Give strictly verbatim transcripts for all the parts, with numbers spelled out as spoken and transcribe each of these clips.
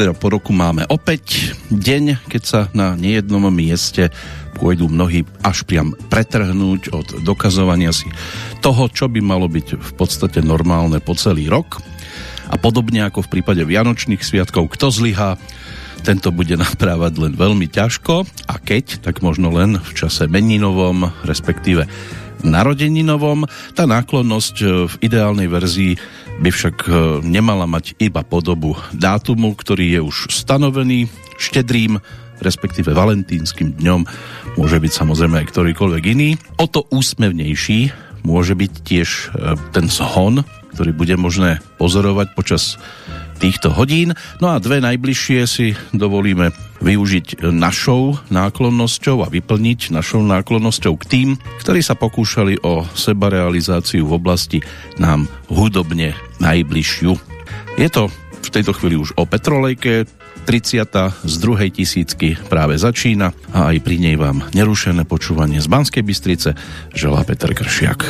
každého po roku máme opäť deň, keď sa na nejednom mieste pôjdu mnohí až priam pretrhnúť od dokazovania si toho, čo by malo byť v podstate normálne po celý rok. A podobne ako v prípade vianočných sviatkov, kto zlyhá, tento bude naprávať len veľmi ťažko, a keď, tak možno len v čase meninovom, respektíve narodeninovom. Tá náklonnosť v ideálnej verzii by však nemala mať iba podobu dátumu, ktorý je už stanovený. Štedrým, respektíve valentínskym dňom môže byť samozrejme aj ktorýkoľvek iný. O to úsmevnejší môže byť tiež ten zhon, ktorý bude možné pozorovať počas týchto hodín. No a dve najbližšie si dovolíme využiť našou náklonnosťou a vyplniť našou náklonnosťou k tým, ktorí sa pokúšali o sebarealizáciu v oblasti nám hudobne najbližšiu. Je to v tejto chvíli už o Petrolejke, tridsiata z druhej tisícky práve začína a aj pri nej vám nerušené počúvanie z Banskej Bystrice želá Peter Kršiak.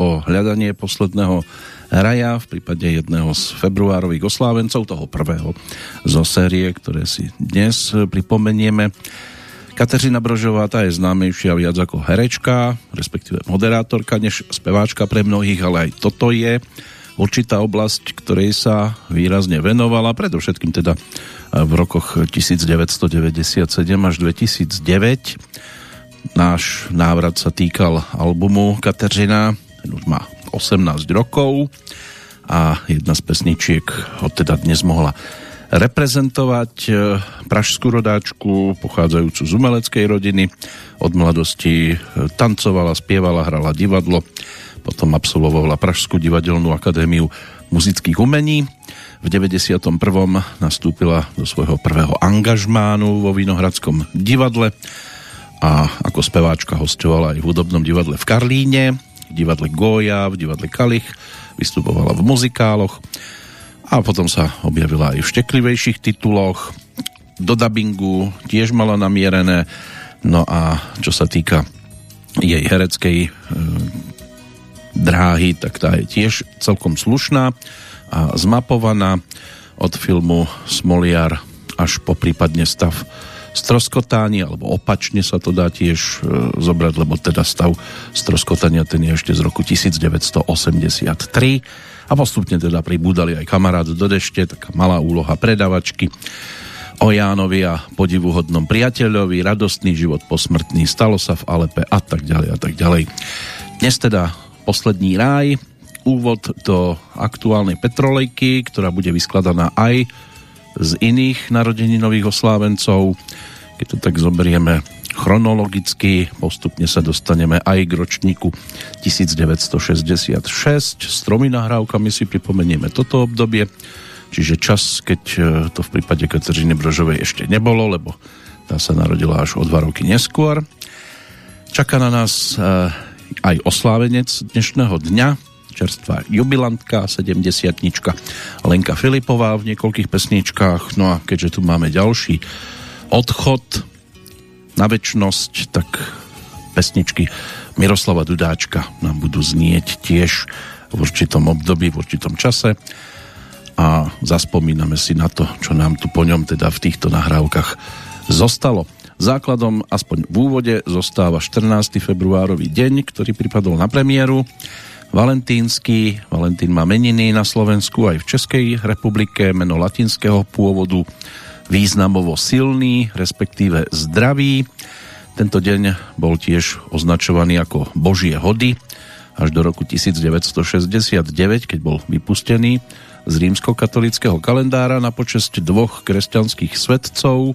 O hľadanie posledného raja v prípade jedného z februárových oslávencov, toho prvého zo série, ktoré si dnes pripomenieme. Kateřina Brožová, tá je známejšia viac ako herečka, respektíve moderátorka, než speváčka pre mnohých, ale aj toto je určitá oblasť, ktorej sa výrazne venovala, predovšetkým teda v rokoch devätnásťstodeväťdesiatsedem až dvetisícdeväť. Náš návrat sa týkal albumu Kateřina, ten už má osemnásť rokov a jedna z pesničiek ho teda dnes mohla reprezentovať. Pražskú rodáčku, pochádzajúcu z umeleckej rodiny, od mladosti tancovala, spievala, hrala divadlo, potom absolvovala Pražskú divadelnú akadémiu muzických umení. V deväťdesiatom prvom nastúpila do svojho prvého angažmánu vo Vinohradskom divadle a ako speváčka hostovala aj v Hudobnom divadle v Karlíne, v divadle Goya, v divadle Kalich, vystupovala v muzikáloch a potom sa objavila aj v šteklivejších tituloch. Do dabingu tiež mala namierené. No a čo sa týka jej hereckej dráhy, tak tá je tiež celkom slušná a zmapovaná od filmu Smoliar až po prípadne Stav stroskotania, alebo opačne sa to dá tiež zobrať, lebo teda Stav stroskotania ten je ešte z roku devätnásť osemdesiattri a postupne teda pribúdali aj Kamarát do dešte, taká malá úloha predavačky, O Jánovi a Podivuhodnom priateľovi, Radostný život posmrtný, Stalo sa v Alepe a tak ďalej a tak ďalej. Dnes teda Poslední ráj, úvod do aktuálnej Petrolejky, ktorá bude vyskladaná aj z iných narodeninových oslávencov. Keď to tak zoberieme chronologicky, postupne sa dostaneme aj k ročníku devätnásť šesťdesiatšesť. S tromi nahrávkami si pripomenieme toto obdobie, čiže čas, keď to v prípade Kateřiny Brožovej ešte nebolo, lebo tá sa narodila až o dva roky neskôr. Čaká na nás aj oslávenec dnešného dňa, čerstvá jubilantka, sedemdesiatnička Lenka Filipová v niekoľkých pesničkách. No a keďže tu máme ďalší odchod na večnosť, tak pesničky Miroslava Dudáčka nám budú znieť tiež v určitom období, v určitom čase a zaspomíname si na to, čo nám tu po ňom teda v týchto nahrávkach zostalo. Základom, aspoň v úvode, zostáva štrnásteho februárový deň, ktorý pripadol na premiéru. Valentínsky, Valentín má meniny na Slovensku aj v Českej republike, meno latinského pôvodu, významovo silný, respektíve zdravý. Tento deň bol tiež označovaný ako Božie hody až do roku devätnásť šesťdesiatdeväť, keď bol vypustený z rímskokatolického kalendára na počesť dvoch kresťanských svetcov.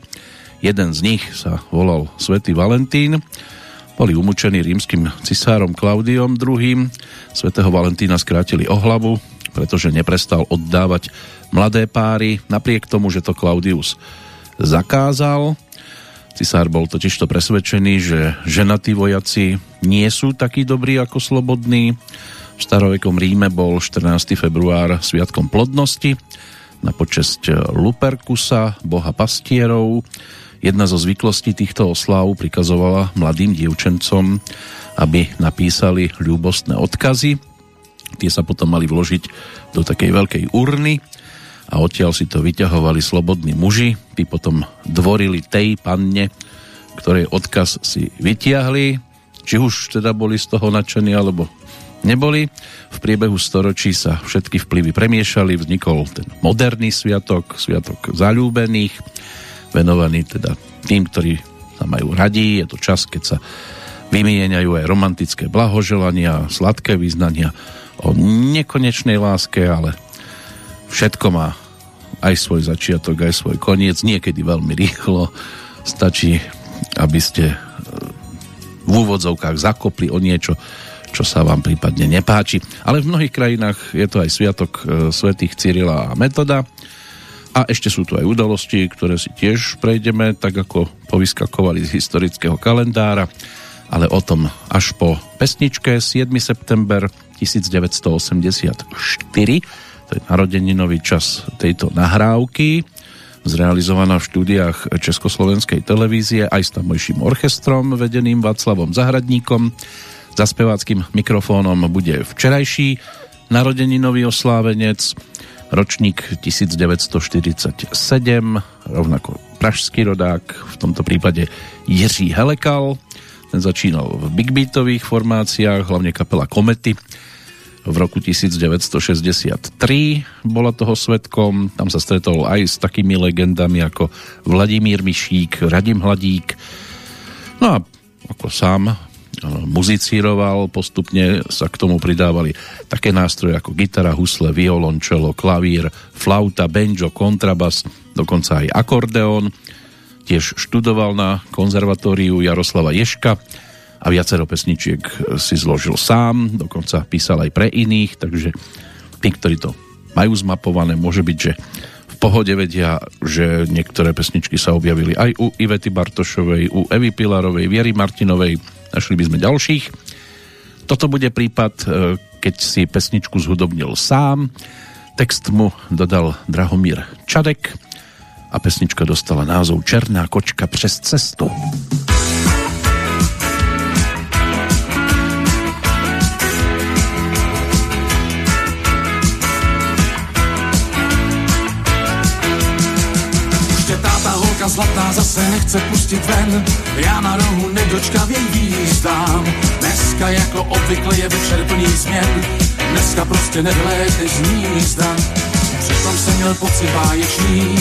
Jeden z nich sa volal Svätý Valentín. Boli umúčení rímskym cisárom Klaudiom druhým. Svätého Valentína skrátili o hlavu, pretože neprestal oddávať mladé páry, napriek tomu, že to Klaudius zakázal. Cisár bol totižto presvedčený, že ženatí vojaci nie sú takí dobrí ako slobodní. V starovekom Ríme bol štrnásteho február sviatkom plodnosti na počesť Luperkusa, boha pastierov. Jedna zo zvyklostí týchto osláv prikazovala mladým dievčencom, aby napísali ľúbostné odkazy. Tie sa potom mali vložiť do takej veľkej urny a odtiaľ si to vyťahovali slobodní muži. Tí potom dvorili tej panne, ktorej odkaz si vytiahli, či už teda boli z toho nadšení, alebo neboli. V priebehu storočí sa všetky vplyvy premiešali, vznikol ten moderný sviatok, sviatok zaľúbených, venovaný teda tým, ktorí sa majú radi. Je to čas, keď sa vymieňajú aj romantické blahoželania, sladké vyznania o nekonečnej láske, ale všetko má aj svoj začiatok, aj svoj koniec, niekedy veľmi rýchlo. Stačí, aby ste v úvodzovkách zakopli o niečo, čo sa vám prípadne nepáči. Ale v mnohých krajinách je to aj sviatok svätých Cyrila a Metoda. A ešte sú tu aj udalosti, ktoré si tiež prejdeme, tak ako povyskakovali z historického kalendára, ale o tom až po pesničke. Siedmeho septembra devätnásť osemdesiatštyri, to je narodeninový čas tejto nahrávky, zrealizovaná v štúdiách Československej televízie aj s tamojším orchestrom vedeným Václavom Zahradníkom. Za speváckym mikrofónom bude včerajší narodeninový oslávenec, ročník devätnásť štyridsaťsedem, rovnako pražský rodák, v tomto prípade Jiří Helekal. Ten začínal v big beatových formáciách, hlavne kapela Komety. V roku devätnásť šesťdesiattri bola toho svedkom, tam sa stretol aj s takými legendami ako Vladimír Mišík, Radim Hladík. No a ako sám muzicíroval, postupne sa k tomu pridávali také nástroje ako gitara, husle, violončelo, klavír, flauta, banjo, kontrabas, dokonca aj akordeón. Tiež študoval na konzervatóriu Jaroslava Ježka a viacero pesničiek si zložil sám, dokonca písal aj pre iných, takže tí, ktorí to majú zmapované, môže byť, že v pohode vedia, že niektoré pesničky sa objavili aj u Ivety Bartošovej, u Evy Pilarovej, Viery Martinovej, našli by sme ďalších. Toto bude prípad, keď si pesničku zhudobnil sám, text mu dodal Drahomír Čadek a pesnička dostala názov Černá kočka přes cestu. Zlatá zase nechce pustit ven, já na rohu nedočkavě jí vzdám. Dneska jako obvykle je večer plný změn, dneska prostě nevlétneš z místa. Přitom jsem měl pocit báječný,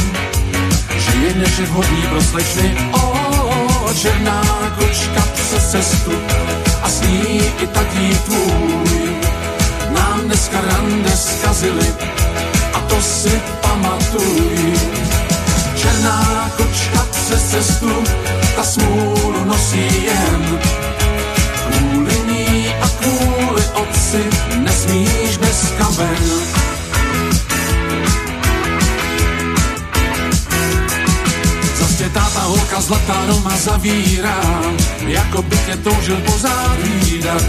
že je než je vhodný pro slečny. O, černá kočka přes cestu a s ní i taký tvůj. Nám dneska rande zkazili a to si pamatuj. Černá kočka přes cestu, ta smůlu nosí jen. Kvůli ní a kvůli otci nesmíš dneska ven. Zas tě táta holka zlatá doma zavírá, jako by tě toužil pozávídat.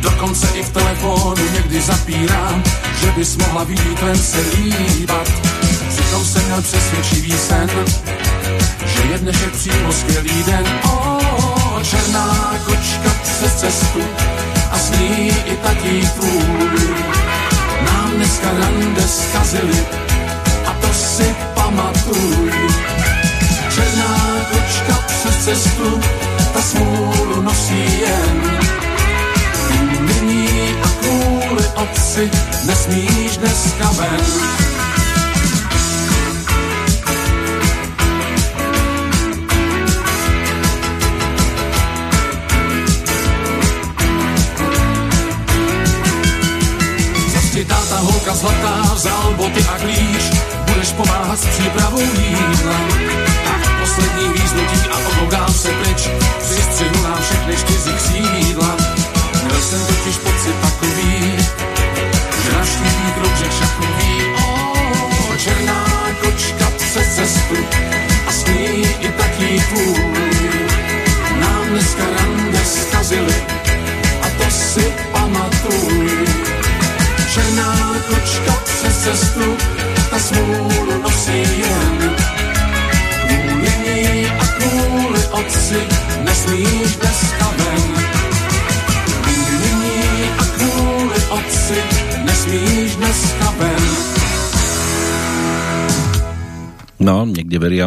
Dokonce i v telefonu někdy zapírám, že bys mohla být ven se líbat. Přitom jsem měl přesvědčivý sen, že je dnešek přímo skvělý den. O, černá kočka přes cestu a s ní i taký tvůj. Nám dneska rande zkazili a to si pamatuj. Černá kočka přes cestu, ta smůlu nosí jen. Kvůli ní a kvůli otci nesmíš dneska ven. Táta holka zlatá vzal boty a klíč, budeš pomáhat s přípravou jídla. Tak poslední význutí a odloukám se pryč, přistřihnu nám všechny čtyři křídla. Měl jsem totiž pocit takový, že naštívní krok řek šachový. O, černá kočka přes cestu a s ní i taký tvůj. Nám dneska rande zkazili a to si pamatuj. Černá kočka přes cestu, ta smůlu nosí jen. Kvůli ní a kvůli otci nesmíš dneska ven. Kvůli ní a kvůli otci nesmíš dneska ven. No, niekde veria,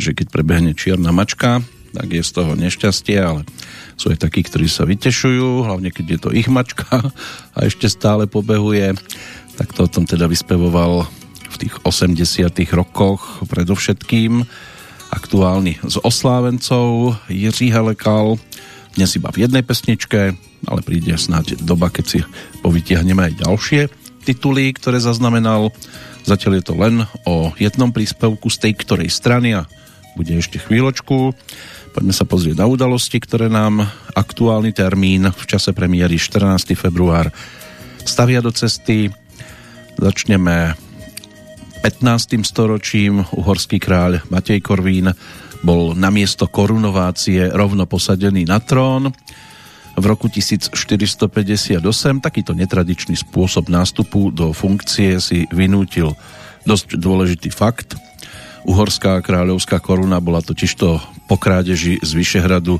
že keď prebehne čierna mačka, tak je z toho nešťastie, ale sú aj takí, ktorí sa vytešujú, hlavne keď je to ich mačka a ešte stále pobehuje. Tak to o tom teda vyspevoval v tých osemdesiatych rokoch predovšetkým aktuálny z oslávencov Jiří Helekal. Dnes iba v jednej pesničke, ale príde snáď doba, keď si povytiahneme aj ďalšie tituly, ktoré zaznamenal. Zatiaľ je to len o jednom príspevku z tej ktorej strany a bude ešte chvíľočku. Poďme sa pozrieť na udalosti, ktoré nám aktuálny termín v čase premiéry štrnásteho februára stavia do cesty. Začneme pätnástym storočím. Uhorský kráľ Matej Korvín bol namiesto korunovácie rovno posadený na trón. V roku tisícštyristopäťdesiatosem takýto netradičný spôsob nástupu do funkcie si vynútil dosť dôležitý fakt. Uhorská kráľovská koruna bola totižto po krádeži z Vyšehradu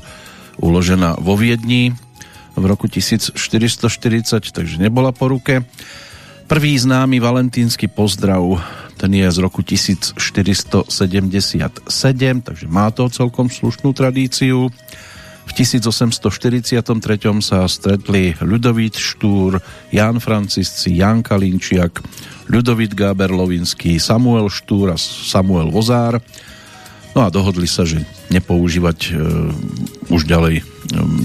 uložená vo Viedni v roku tisícštyristoštyridsať, takže nebola po ruke. Prvý známy valentínsky pozdrav, ten je z roku tisícštyristosedemdesiatsedem, takže má to celkom slušnú tradíciu. V tisícosemstoštyridsiatom treťom sa stretli Ľudovít Štúr, Ján Francisci, Ján Kalinčiak, Ľudovít Gáber-Lovinský, Samuel Štúr a Samuel Vozár. No a dohodli sa, že nepoužívať e, už ďalej e,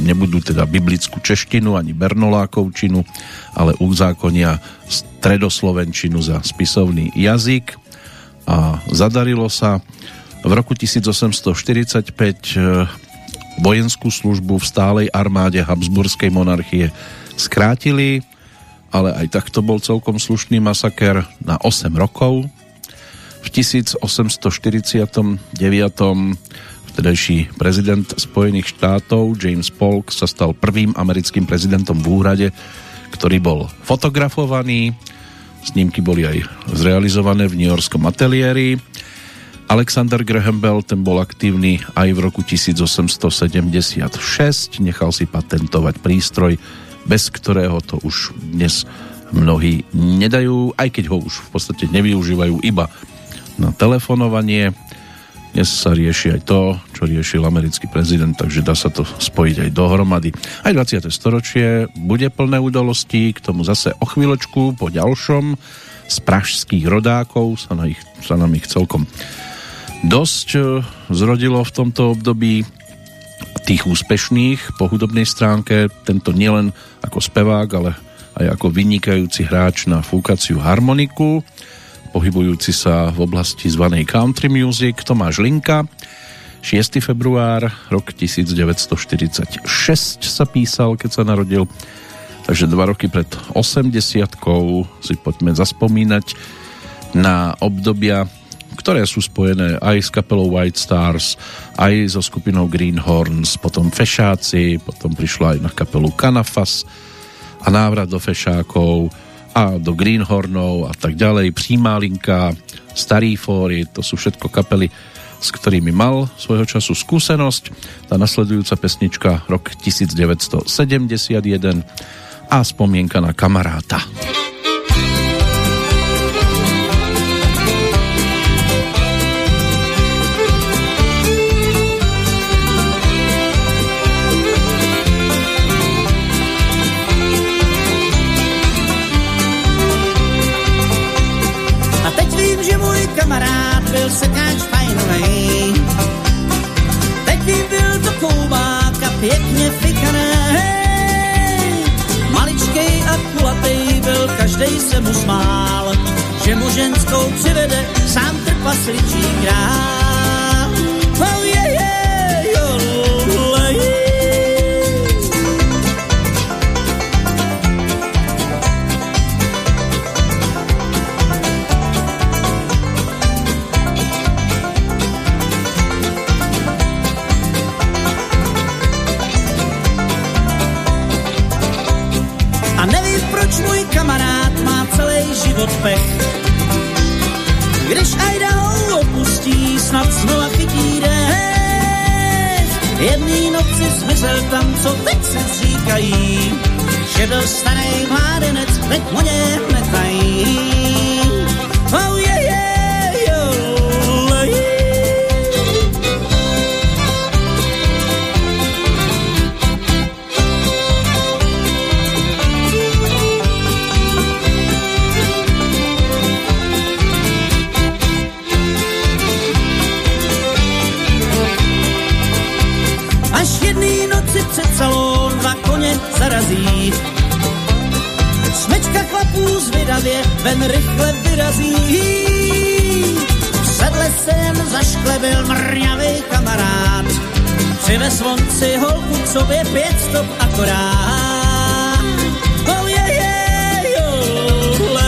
nebudú teda biblickú češtinu ani bernolákovčinu, ale uzákonia stredoslovenčinu za spisovný jazyk a zadarilo sa. V roku tisícosemstoštyridsaťpäť e, vojenskú službu v stálej armáde Habsburskej monarchie skrátili a ale aj tak to bol celkom slušný masaker na osem rokov. V tisíc osemsto štyridsiatom deviatom vtedajší prezident Spojených štátov James Polk sa stal prvým americkým prezidentom v úrade, ktorý bol fotografovaný. Snímky boli aj zrealizované v newyorskom ateliéri. Alexander Graham Bell, ten bol aktívny aj v roku tisíc osemsto sedemdesiatšesť, nechal si patentovať prístroj, bez ktorého to už dnes mnohí nedajú, aj keď ho už v podstate nevyužívajú iba na telefonovanie. Dnes sa rieši aj to, čo riešil americký prezident, takže dá sa to spojiť aj dohromady. Aj dvadsiate storočie bude plné udalostí, k tomu zase o chvíľočku, po ďalšom. Z pražských rodákov sa, na ich, sa nám ich celkom dosť zrodilo v tomto období, tých úspešných po hudobnej stránke, tento nielen ako spevák, ale aj ako vynikajúci hráč na fúkaciu harmoniku, pohybujúci sa v oblasti zvanej country music, Tomáš Linka. šiesteho februára rok tisíc deväťsto štyridsaťšesť sa písal, keď sa narodil, takže dva roky pred osemdesiatkou si poďme zaspomínať na obdobia, ktoré sú spojené aj s kapelou White Stars, aj so skupinou Greenhorns, potom Fešáci, potom prišla aj na kapelu Kanafas a návrat do Fešákov a do Greenhornov a tak ďalej. Přímá linka, Starý Fóry, to sú všetko kapely, s ktorými mal svojho času skúsenosť. Tá nasledujúca pesnička rok tisíc deväťsto sedemdesiatjeden a spomienka na kamaráta. A teď vím, že môj kamarád byl sekáč fajnovej. Teď vím, byl to koubák a pěkně fikanej. Maličkej a kulatej byl, každej se mu smál, že mu ženskou přivede sám trpasličí král. Oh yeah, yeah, oh, oh, yeah. Můj kamarád má celý život pech. Když Idaho opustí, snad znova chytí dech. Jedný noci smysl tam, co teď se říkají, že byl starý mládenec, teď o něm netají. Oh yeah, yeah, oh yeah. Jedný noci před salón dva koně zarazí. Smečka chlapů zvědavě ven rychle vyrazí. V sedle se jen zašklebil mrňavý kamarád. Přivez on si holku k sobě pět stop akorát. Oh yeah, yeah, oh,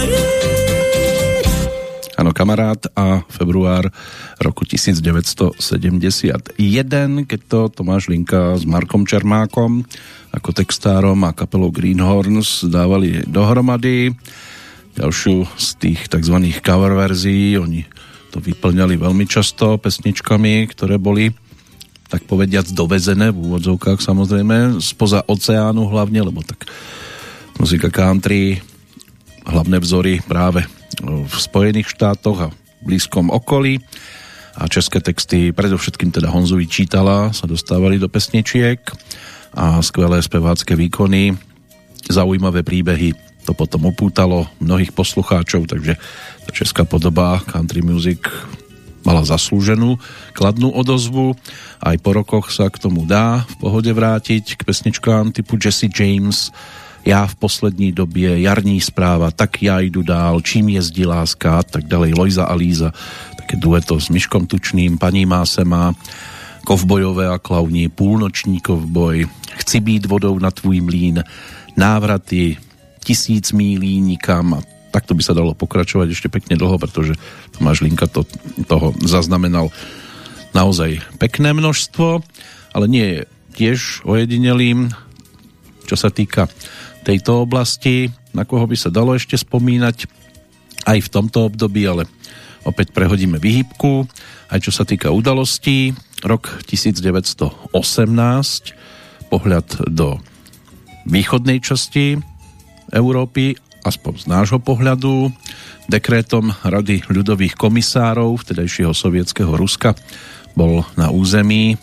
ano, kamarát a február roku tisíc deväťsto sedemdesiatjeden, keď to Tomáš Linka s Markom Čermákom ako textárom a kapelou Greenhorns dávali dohromady. Ďalšiu z tých tzv. Cover verzií, oni to vyplňali veľmi často pesničkami, ktoré boli tak povediac dovezené v úvodzovkách samozrejme spoza oceánu hlavne, lebo tak muzika country, hlavné vzory práve v Spojených štátoch a blízkom okolí. A české texty, predovšetkým teda Honzovi Čítala, sa dostávali do pesničiek a skvelé spevácké výkony, zaujímavé príbehy, to potom upútalo mnohých poslucháčov, takže tá česká podoba country music mala zaslúženú kladnú odozvu. Aj po rokoch sa k tomu dá v pohode vrátiť k pesničkám typu Jesse James, Ja v poslední době, Jarní správa, Tak já jdu dál, Čím jezdí láska a tak ďalej, Lojza a Líza, také dueto s Myškom Tučným, Paní má se má, Kovbojové a klauní, Půlnoční kovboj, Chci být vodou na tvůj mlín, Návraty, tisíc mílí nikam. A takto by sa dalo pokračovať ešte pekne dlho, pretože Tomáš Linka to, toho zaznamenal naozaj pekné množstvo, ale nie je tiež ojedinelým, čo sa týka tejto oblasti, na koho by sa dalo ešte spomínať aj v tomto období, ale opäť prehodíme výhybku, aj čo sa týka udalostí. Rok devätnásť osemnásť, pohľad do východnej časti Európy, aspoň z nášho pohľadu. Dekrétom Rady ľudových komisárov vtedajšieho sovietského Ruska bol na území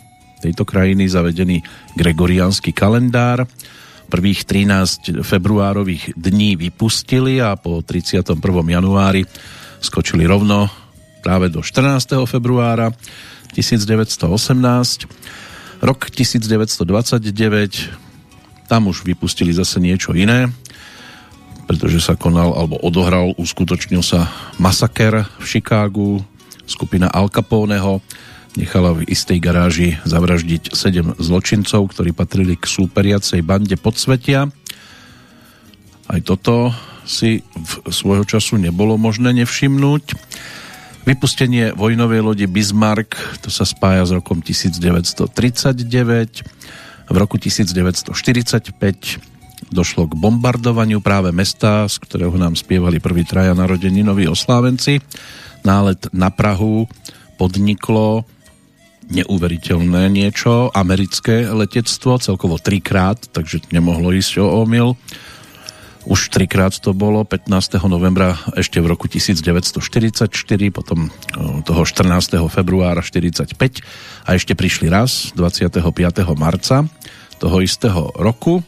tejto krajiny zavedený gregoriánsky kalendár. Prvých trinásť februárových dní vypustili a po tridsiatom prvom januári skočili rovno práve do štrnásteho februára devätnásť osemnásť. Rok devätnásť dvadsaťdeväť, tam už vypustili zase niečo iné, pretože sa konal alebo odohral, uskutočnil sa masaker v Chicagu. Skupina Al Caponeho nechala v istej garáži zavraždiť sedem zločincov, ktorí patrili k súperiacej bande podsvetia. Aj toto si v svojho času nebolo možné nevšimnúť. Vypustenie vojnovej lodi Bismarck, to sa spája s rokom devätnásť tridsaťdeväť. V roku devätnásť štyridsaťpäť došlo k bombardovaniu práve mesta, z ktorého nám spievali prví traja narodeninoví oslávenci. Nálet na Prahu podniklo neuveriteľné niečo, americké letectvo, celkovo trikrát, takže nemohlo ísť o omyl. Už trikrát to bolo, pätnásteho novembra ešte v roku devätnásť štyridsaťštyri, potom toho štrnásteho februára štyridsaťpäť a ešte prišli raz dvadsiateho piateho marca toho istého roku.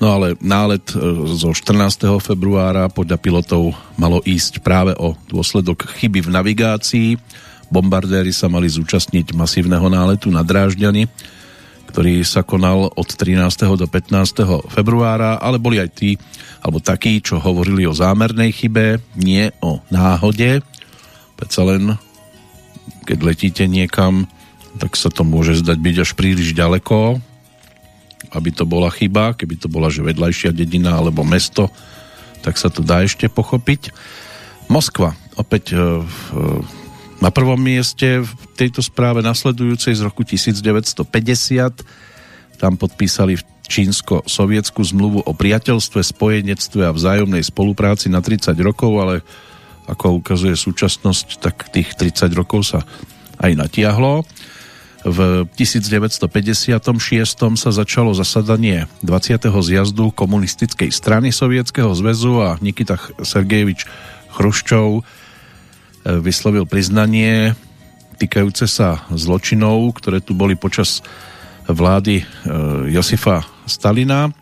No ale nálet zo štrnásteho februára podľa pilotov malo ísť práve o dôsledok chyby v navigácii. Bombardéri sa mali zúčastniť masívneho náletu na Drážďany, ktorý sa konal od trinásteho do pätnásteho februára, ale boli aj tí, alebo takí, čo hovorili o zámernej chybe, nie o náhode. Predsa len, keď letíte niekam, tak sa to môže zdať byť až príliš ďaleko, aby to bola chyba. Keby to bola že vedľajšia dedina alebo mesto, tak sa to dá ešte pochopiť. Moskva, opäť v na prvom mieste v tejto správe nasledujúcej z roku devätnásť päťdesiat. Tam podpísali čínsko-sovietsku zmluvu o priateľstve, spojenectve a vzájomnej spolupráci na tridsať rokov, ale ako ukazuje súčasnosť, tak tých tridsať rokov sa aj natiahlo. V devätnásť päťdesiatšesť sa začalo zasadanie dvadsiateho zjazdu komunistickej strany Sovietskeho zväzu a Nikita Sergejevič Chruščov vyslovil priznanie týkajúce sa zločinov, ktoré tu boli počas vlády Josifa Stalina.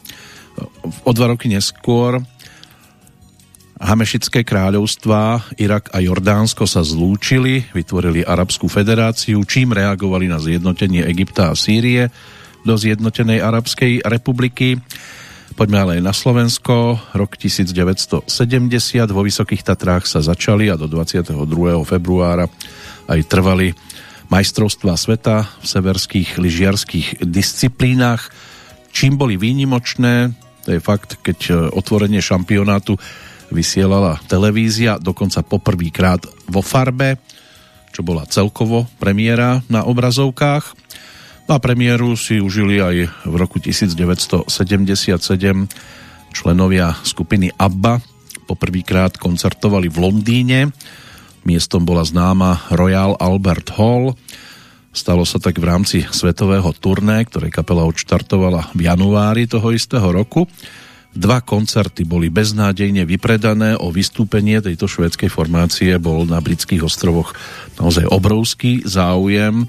O dva roky neskôr Hamešické kráľovstvá, Irak a Jordánsko sa zlúčili, vytvorili Arabskú federáciu, čím reagovali na zjednotenie Egypta a Sýrie do Zjednotenej arabskej republiky. Poďme ale aj na Slovensko. Rok devätnásť sedemdesiat vo Vysokých Tatrách sa začali a do dvadsiateho druhého februára aj trvali majstrovstvá sveta v severských lyžiarských disciplínach. Čím boli výnimočné, to je fakt, keď otvorenie šampionátu vysielala televízia, dokonca poprvýkrát vo farbe, čo bola celkovo premiéra na obrazovkách. Na premiéru si užili aj v roku devätnásť sedemdesiatsedem členovia skupiny ABBA. Poprvýkrát koncertovali v Londýne. Miestom bola známa Royal Albert Hall. Stalo sa tak v rámci svetového turné, ktoré kapela odštartovala v januári toho istého roku. Dva koncerty boli beznádejne vypredané. O vystúpenie tejto švédskej formácie bol na britských ostrovoch naozaj obrovský záujem,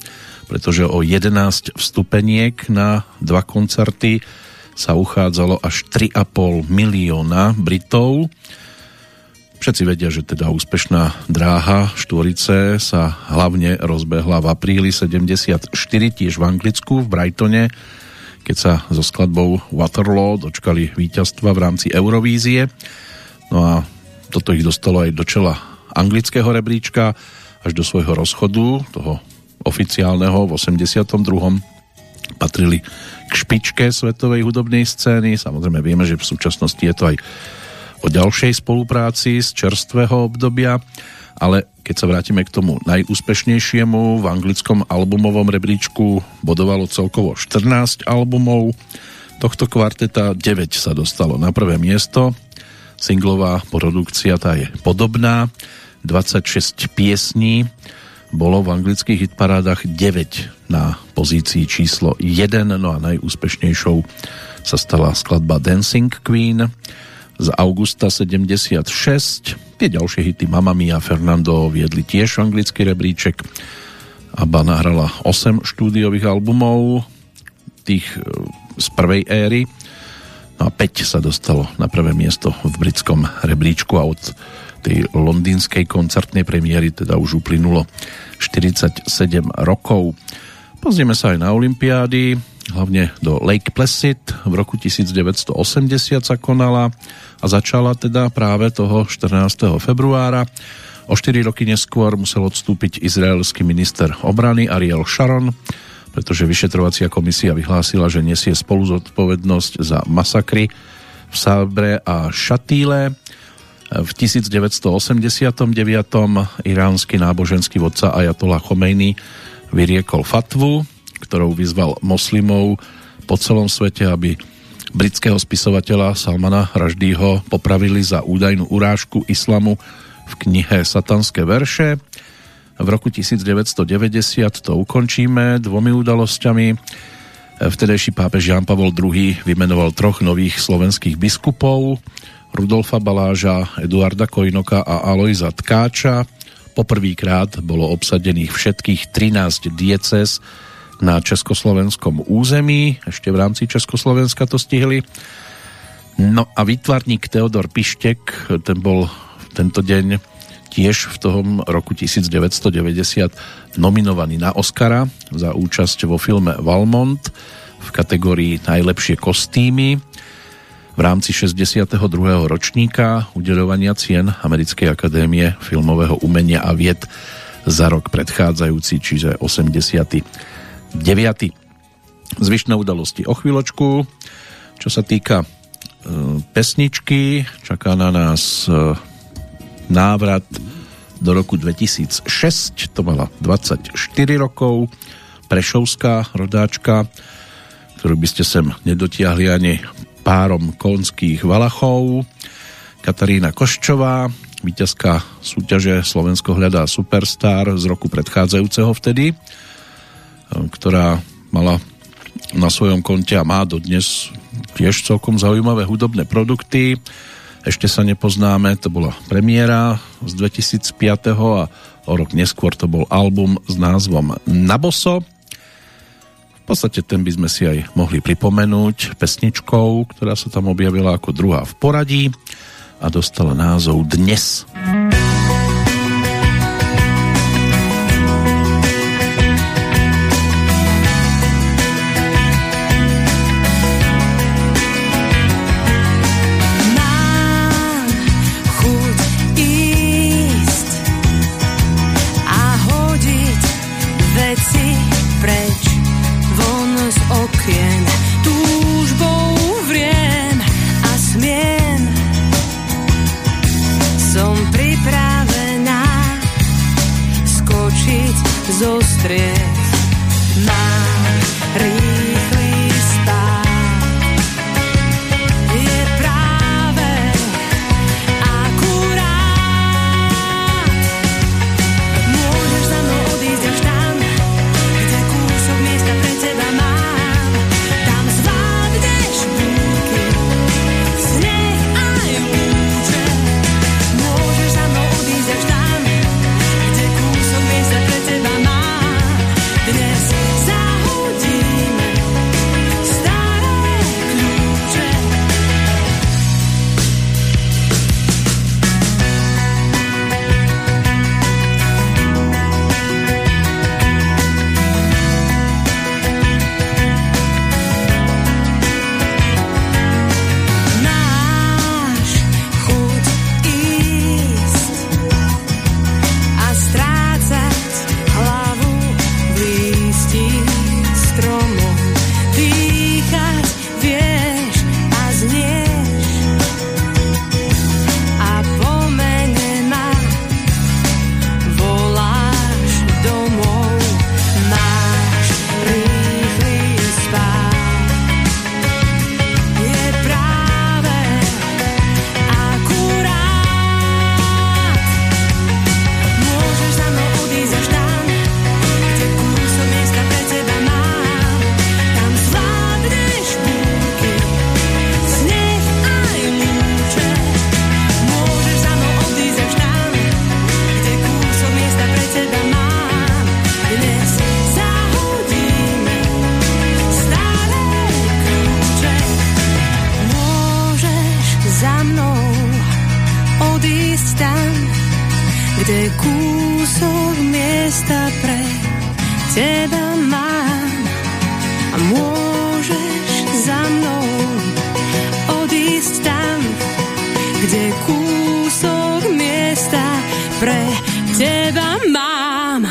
pretože o jedenásť vstupeniek na dva koncerty sa uchádzalo až tri a pol milióna Britov. Všetci vedia, že teda úspešná dráha štvorice sa hlavne rozbehla v apríli sedemdesiatštyri, tiež v Anglicku, v Brightone, keď sa so skladbou Waterloo dočkali víťazstva v rámci Eurovízie. No a toto ich dostalo aj do čela anglického rebríčka až do svojho rozchodu, toho oficiálneho v osemdesiatom druhom. patrili k špičke svetovej hudobnej scény. Samozrejme vieme, že v súčasnosti je to aj o ďalšej spolupráci z čerstvého obdobia, ale keď sa vrátime k tomu najúspešnejšiemu, v anglickom albumovom rebríčku bodovalo celkovo štrnásť albumov tohto kvarteta, deväť sa dostalo na prvé miesto, singlová produkcia tá je podobná, dvadsaťšesť piesní bolo v anglických hitparádach, deväť na pozícii číslo jeden, no a najúspešnejšou sa stala skladba Dancing Queen z augusta sedemdesiatšesť. Tie ďalšie hity Mamma Mia, Fernando viedli tiež anglický rebríček. ABBA nahrala osem štúdiových albumov tých z prvej éry, no a päť sa dostalo na prvé miesto v britskom rebríčku a od tej londýnskej koncertnej premiéry teda už uplynulo štyridsaťsedem rokov. Pozrieme sa aj na olympiády, hlavne do Lake Placid. V roku devätnásťstoosemdesiat sa konala a začala teda práve toho štrnásteho februára. O štyri roky neskôr musel odstúpiť izraelský minister obrany Ariel Sharon, pretože vyšetrovacia komisia vyhlásila, že nesie spolu zodpovednosť za masakry v Sabre a Šatíle. V devätnásťstoosemdesiatdeväť iránsky náboženský vodca Ajatollah Chomejný vyriekol fatvu, ktorou vyzval moslimov po celom svete, aby britského spisovateľa Salmana Rushdieho popravili za údajnú urážku islamu v knihe Satanské verše. V roku devätnásťstodeväťdesiat to ukončíme dvomi udalosťami. Vtedejší pápež Ján Pavol druhý. vymenoval troch nových slovenských biskupov, Rudolfa Baláža, Eduarda Kojnoka a Alojza Tkáča. Poprvýkrát bolo obsadených všetkých trinásť diecéz na československom území. Ešte v rámci Československa to stihli. No a výtvarník Teodor Pištek, ten bol tento deň tiež v tom roku devätnásťstodeväťdesiat nominovaný na Oscara za účasť vo filme Valmont v kategórii najlepšie kostýmy. V rámci šesťdesiateho druhého ročníka udeľovania cien Americkej akadémie filmového umenia a vied za rok predchádzajúci, čiže osemdesiaty deviaty. Zvyšné udalosti o chvíľočku. Čo sa týka e, pesničky, čaká na nás e, návrat do roku dvetisícšesť, to mala dvadsaťštyri rokov, prešovská rodáčka, ktorú by ste sem nedotiahli ani párom konských valachov. Katarína Koščová, víťazka súťaže Slovensko hľadá superstar z roku predchádzajúceho vtedy, ktorá mala na svojom konte a má dodnes tiež celkom zaujímavé hudobné produkty. Ešte sa nepoznáme, to bola premiéra z dvetisícpäť a o rok neskôr to bol album s názvom Naboso. V podstate ten by sme si aj mohli pripomenúť pesničkou, ktorá sa tam objavila ako druhá v poradí a dostala názov Dnes. Túžbou vriem a smiem, som pri kde kúsok miesta pre teba mám a môžeš za mnou odísť tam, kde kúsok miesta pre teba mám.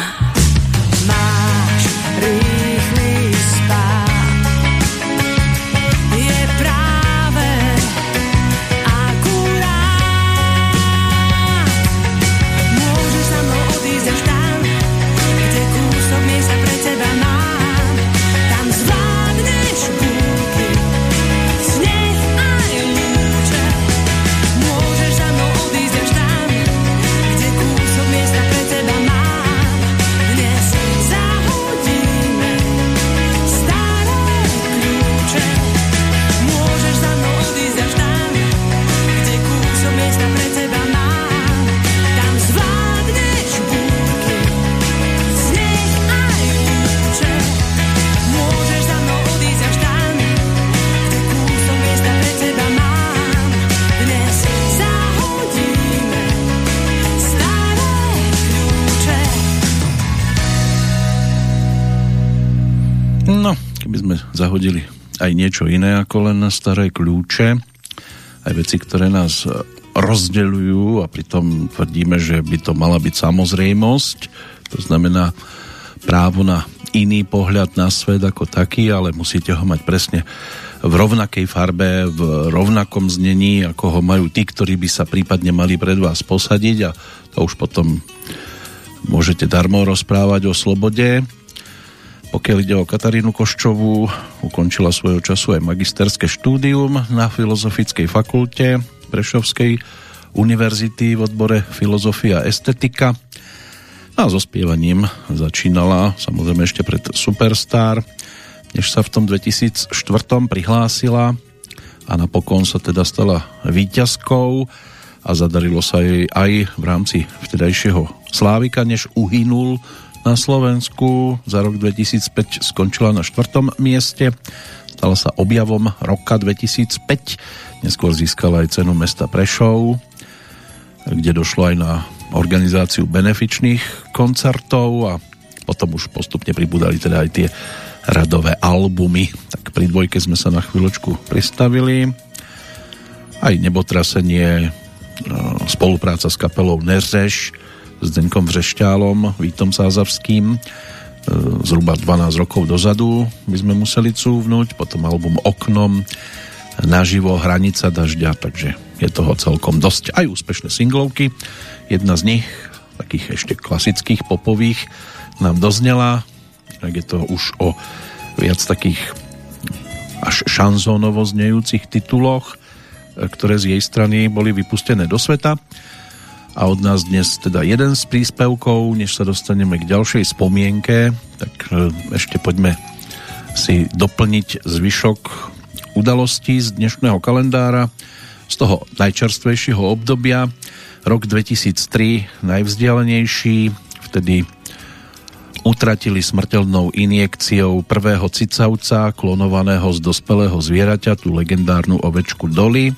Máš rýchly spát, je práve akurát. Môžeš za mnou odísť až tam, kde kúsok miesta pre teba mám. Tam zvládneš búky, sneh aj lúče. Môžeš za mnou odísť až tam, kde kúsok miesta pre teba mám. Dnes zahodíme staré kľúče. Môžeš za mnou odísť až tam, kde kúsok miesta pre teba mám. Tam zvládneš búky, sneh aj lúče. Môžeš za mnou odísť až tam, kde kúsok miesta pre teba mám. Dnes zahodíme staré kľúče. No, keby sme zahodili aj niečo iné ako len na staré kľúče, aj veci, ktoré nás rozdeľujú a pritom tvrdíme, že by to mala byť samozrejmosť, to znamená právo na iný pohľad na svet ako taký, ale musíte ho mať presne v rovnakej farbe, v rovnakom znení, ako ho majú tí, ktorí by sa prípadne mali pred vás posadiť, a to už potom môžete darmo rozprávať o slobode. Pokiaľ ide o Katarínu Koščovú, ukončila svojho času aj magisterské štúdium na Filozofickej fakulte Prešovskej univerzity v odbore filozofia a estetika. A so spievaním začínala samozrejme ešte pred Superstar, než sa v tom dvetisícštyri prihlásila a napokon sa teda stala víťazkou a zadarilo sa jej aj v rámci vtedajšieho Slávika, než uhynul na Slovensku. Za rok dvetisícpäť skončila na štvrtom mieste, stala sa objavom roka dvetisícpäť, neskôr získala aj cenu mesta Prešov, kde došlo aj na organizáciu benefičných koncertov a potom už postupne pribúdali teda aj tie radové albumy. Tak pri dvojke sme sa na chvíľočku pristavili, aj Nebotrasenie, spolupráca s kapelou Neřeš s Zdenkom Vřešťálom, Vítom Sázavským. Zhruba dvanásť rokov dozadu by sme museli cúvnuť, potom album Oknom, Naživo, Hranica dažďa, takže je toho celkom dosť. Aj úspešné singlovky, jedna z nich, takých ešte klasických popových, nám doznela, tak je to už o viac takých až šanzónovo znejúcich tituloch, ktoré z jej strany boli vypustené do sveta. A od nás dnes teda jeden z príspevkov. Než sa dostaneme k ďalšej spomienke, tak ešte poďme si doplniť zvyšok udalostí z dnešného kalendára, z toho najčerstvejšieho obdobia. Rok dvetisíctri, najvzdialenejší, vtedy utratili smrteľnou injekciou prvého cicavca klonovaného z dospelého zvieraťa, tú legendárnu ovečku Dolly,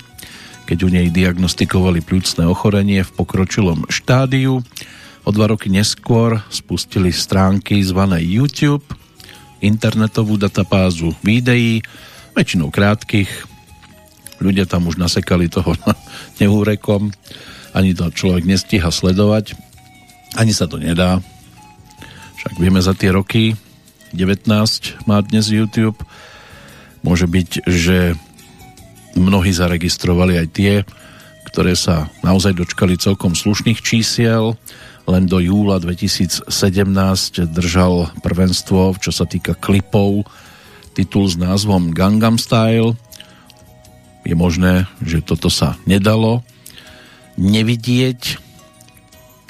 keď u nej diagnostikovali pľúcne ochorenie v pokročilom štádiu. O dva roky neskôr spustili stránky zvané YouTube, internetovú databázu videí, väčšinou krátkych. Ľudia tam už nasekali toho neúrekom, ani to človek nestíha sledovať, ani sa to nedá. Však vieme za tie roky, devätnásť má dnes YouTube, môže byť, že mnohí zaregistrovali aj tie, ktoré sa naozaj dočkali celkom slušných čísiel. Len do júla dvetisícsedemnásť držal prvenstvo, čo sa týka klipov, titul s názvom Gangnam Style. Je možné, že toto sa nedalo nevidieť,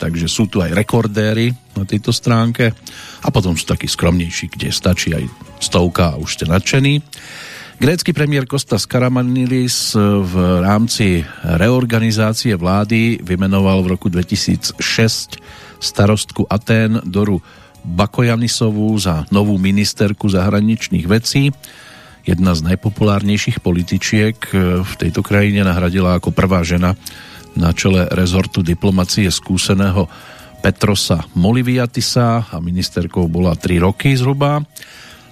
takže sú tu aj rekordéry na tejto stránke a potom sú takí skromnejší, kde stačí aj stovka a už ste nadšení. Grécky premiér Kostas Karamanlilis v rámci reorganizácie vlády vymenoval v roku dvetisícšesť starostku Atén Doru Bakojanisovú za novú ministerku zahraničných vecí. Jedna z najpopulárnejších političiek v tejto krajine nahradila ako prvá žena na čele rezortu diplomacie skúseného Petrosa Moliviatisa a ministerkou bola tri roky zhruba.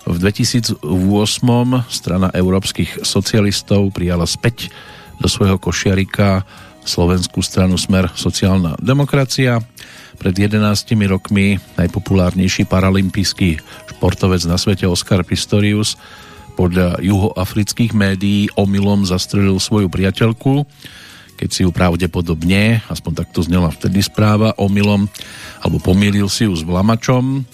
V dvetisícosem strana európskych socialistov prijala späť do svojho košiarika slovenskú stranu Smer sociálna demokracia. Pred jedenástimi rokmi najpopulárnejší paralympijský športovec na svete Oscar Pistorius podľa juhoafrických médií omylom zastrelil svoju priateľku, keď si ju pravdepodobne, aspoň takto znela vtedy správa, omylom, alebo pomýlil si ju s vlamačom.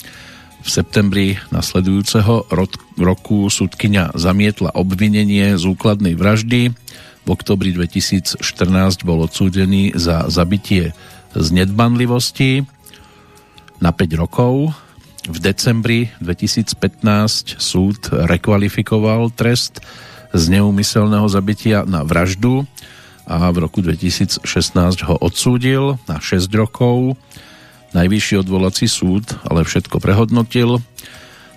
V septembri nasledujúceho roku súdkyňa zamietla obvinenie z úkladnej vraždy. V oktobri dvetisícštrnásť bol odsúdený za zabitie z nedbanlivosti na päť rokov. V decembri dvetisícpätnásť súd rekvalifikoval trest z neúmyselného zabitia na vraždu a v roku dvetisícšestnásť ho odsúdil na šesť rokov. Najvyšší odvolací súd ale všetko prehodnotil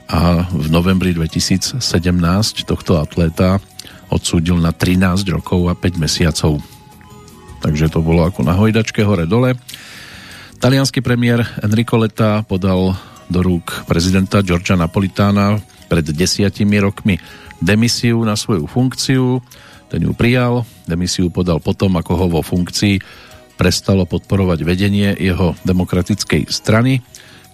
a v novembri dvetisícsedemnásť tohto atléta odsúdil na trinásť rokov a päť mesiacov. Takže to bolo ako na hojdačke hore dole. Taliansky premiér Enrico Letta podal do rúk prezidenta Giorgia Napolitána pred desiatimi rokmi demisiu na svoju funkciu. Ten ju prijal, demisiu podal potom, ako ho vo funkcii prestalo podporovať vedenie jeho demokratickej strany,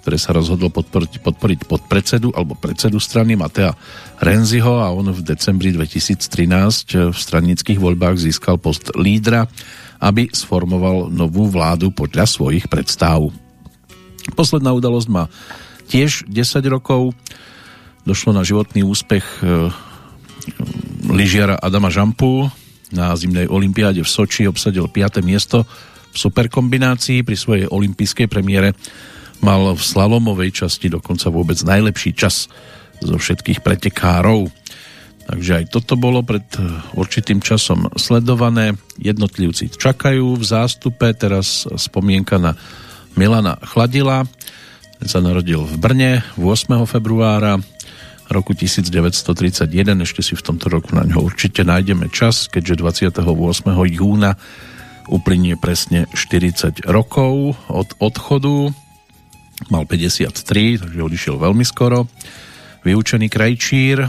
ktoré sa rozhodlo podporiť, podporiť podpredsedu alebo predsedu strany Matea Renziho a on v decembri dvetisíctrinásť v stranických voľbách získal post lídra, aby sformoval novú vládu podľa svojich predstav. Posledná udalosť má tiež desať rokov. Došlo na životný úspech lyžiara Adama Žampu. Na zimnej olympiáde v Soči obsadil piate miesto v superkombinácii. Pri svojej olympijskej premiére mal v slalomovej časti dokonca vôbec najlepší čas zo všetkých pretekárov. Takže aj toto bolo pred určitým časom sledované. Jednotlivci čakajú v zástupe. Teraz spomienka na Milana Chladila. Ten sa narodil v Brne ôsmeho februára roku devätnásť tridsaťjeden. Ešte si v tomto roku na ňo určite nájdeme čas, keďže dvadsiateho ôsmeho júna uplynie presne štyridsať rokov od odchodu. Mal päťdesiattri, takže odišiel veľmi skoro. Vyučený krajčír,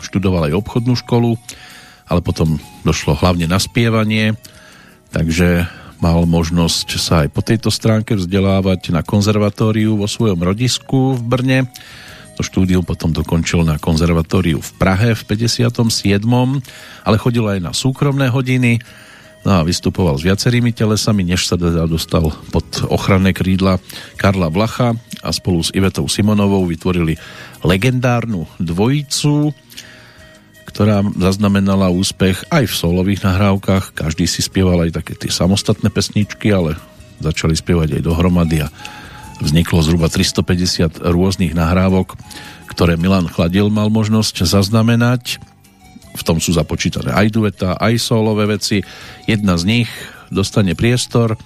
študoval aj obchodnú školu, ale potom došlo hlavne na spievanie, takže mal možnosť sa aj po tejto stránke vzdelávať na konzervatóriu vo svojom rodisku v Brne. To štúdium potom dokončil na konzervatóriu v Prahe v päťdesiatom siedmom ale chodil aj na súkromné hodiny no a vystupoval s viacerými telesami, než sa dostal pod ochranné krídla Karla Vlacha a spolu s Ivetou Simonovou vytvorili legendárnu dvojicu, ktorá zaznamenala úspech aj v solových nahrávkach. Každý si spieval aj také tie samostatné pesničky, ale začali spievať aj dohromady a vzniklo zhruba tristopäťdesiat rôznych nahrávok, ktoré Milan Chladil mal možnosť zaznamenať. V tom sú započítané aj dueta, aj solové veci. Jedna z nich dostane priestor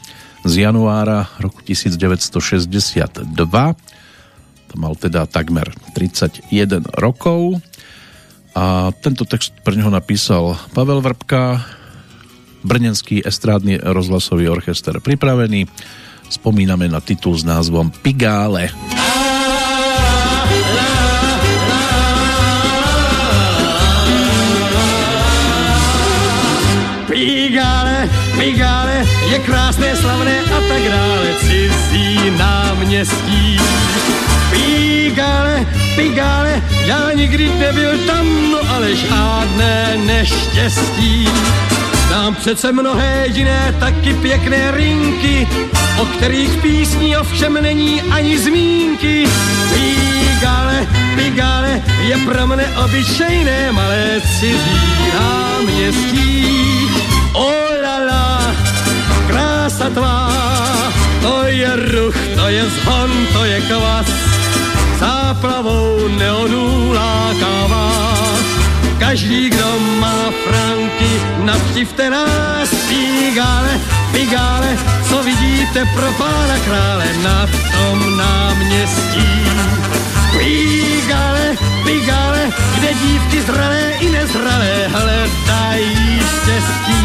z januára roku devätnásť šesťdesiatdva. To mal teda takmer tridsaťjeden rokov. A tento text pre ňoho napísal Pavel Vrbka, Brnenský estrádny rozhlasový orchester pripravený. Spomíname na titul s názvom Pigále. Pigále, Pigále, je krásné, slavné a tak dále, cizí náměstí. Pigále, Pigále, já nikdy nebyl tam, no ale žádné neštěstí. Znám přece mnohé jiné taky pěkné rynky, o kterých písní ovšem není ani zmínky. Pigále, Pigále, je pro mne obyčejné malé cizí náměstí. O la la, krása tvá, to je ruch, to je zhon, to je kvas. Záplavou neonů láká vás. Každý, kdo má franky, navštivte nás. Pigále, Pigále, co vidíte pro pána krále na tom náměstí. Pigále, Pigále, kde dívky zralé i nezralé hledají štěstí.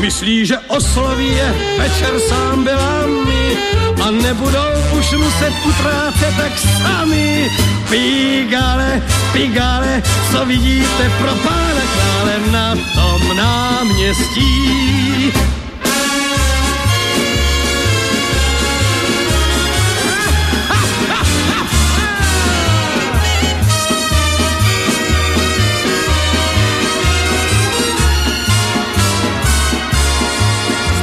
Myslí, že osloví je večer sám bylami a nebudou už muset utrácet tak sami. Pigale, pigale, co vidíte pro pána krále na tom náměstí.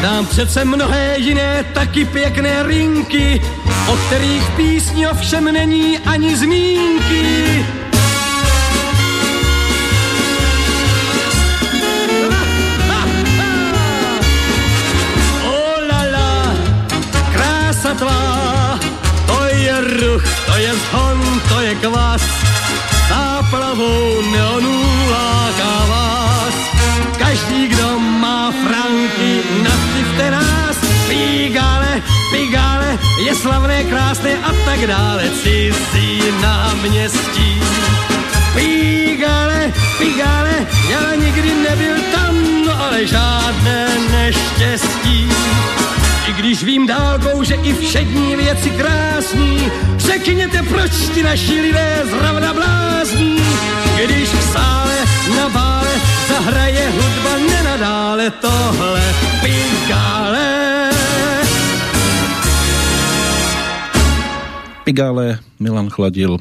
Znám přece mnohé jiné taky pěkné rynky, o kterých písni ovšem není ani zmínky. O la la, krása tvá, to je ruch, to je zhon, to je kvas, záplavou neonů láká vás. Každý, kdo má franky, navštivte nás. Pigale, pigale, je slavné, krásné a tak dále, cizí náměstí. Pigale, pigale, já nikdy nebyl tam, no ale žádné neštěstí. I když vím dálkou, že i všední věci krásní, řekněte, proč ti naši lidé zrovna blázní. Když v sále na bále zahraje hudba nenadále, tohle Pigále. Pigále, Milan Chladil.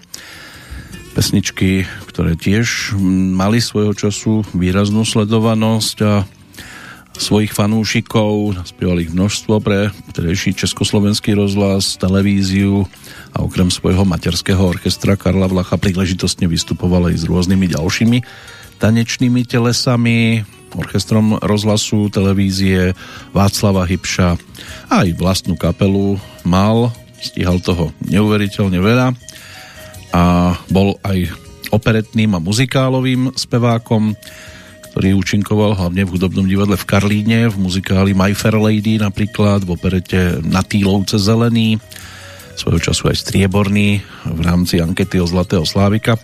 Pesničky, ktoré tiež mali svojho času výraznú sledovanosť a svojich fanúšikov, spievali ich množstvo pre vtedejší Československý rozhlas, televíziu a okrem svojho materského orchestra Karla Vlacha príležitostne vystupoval aj s rôznymi ďalšími tanečnými telesami, orchestrom rozhlasu, televízie, Václava Hybša. Aj vlastnú kapelu mal, stíhal toho neuveriteľne veľa a bol aj operetným a muzikálovým spevákom, ktorý účinkoval hlavne v Hudobnom divadle v Karlíne, v muzikáli My Fair Lady napríklad, v operete Na týlovce zelený, svojho času aj strieborný v rámci ankety o Zlatého Slávika,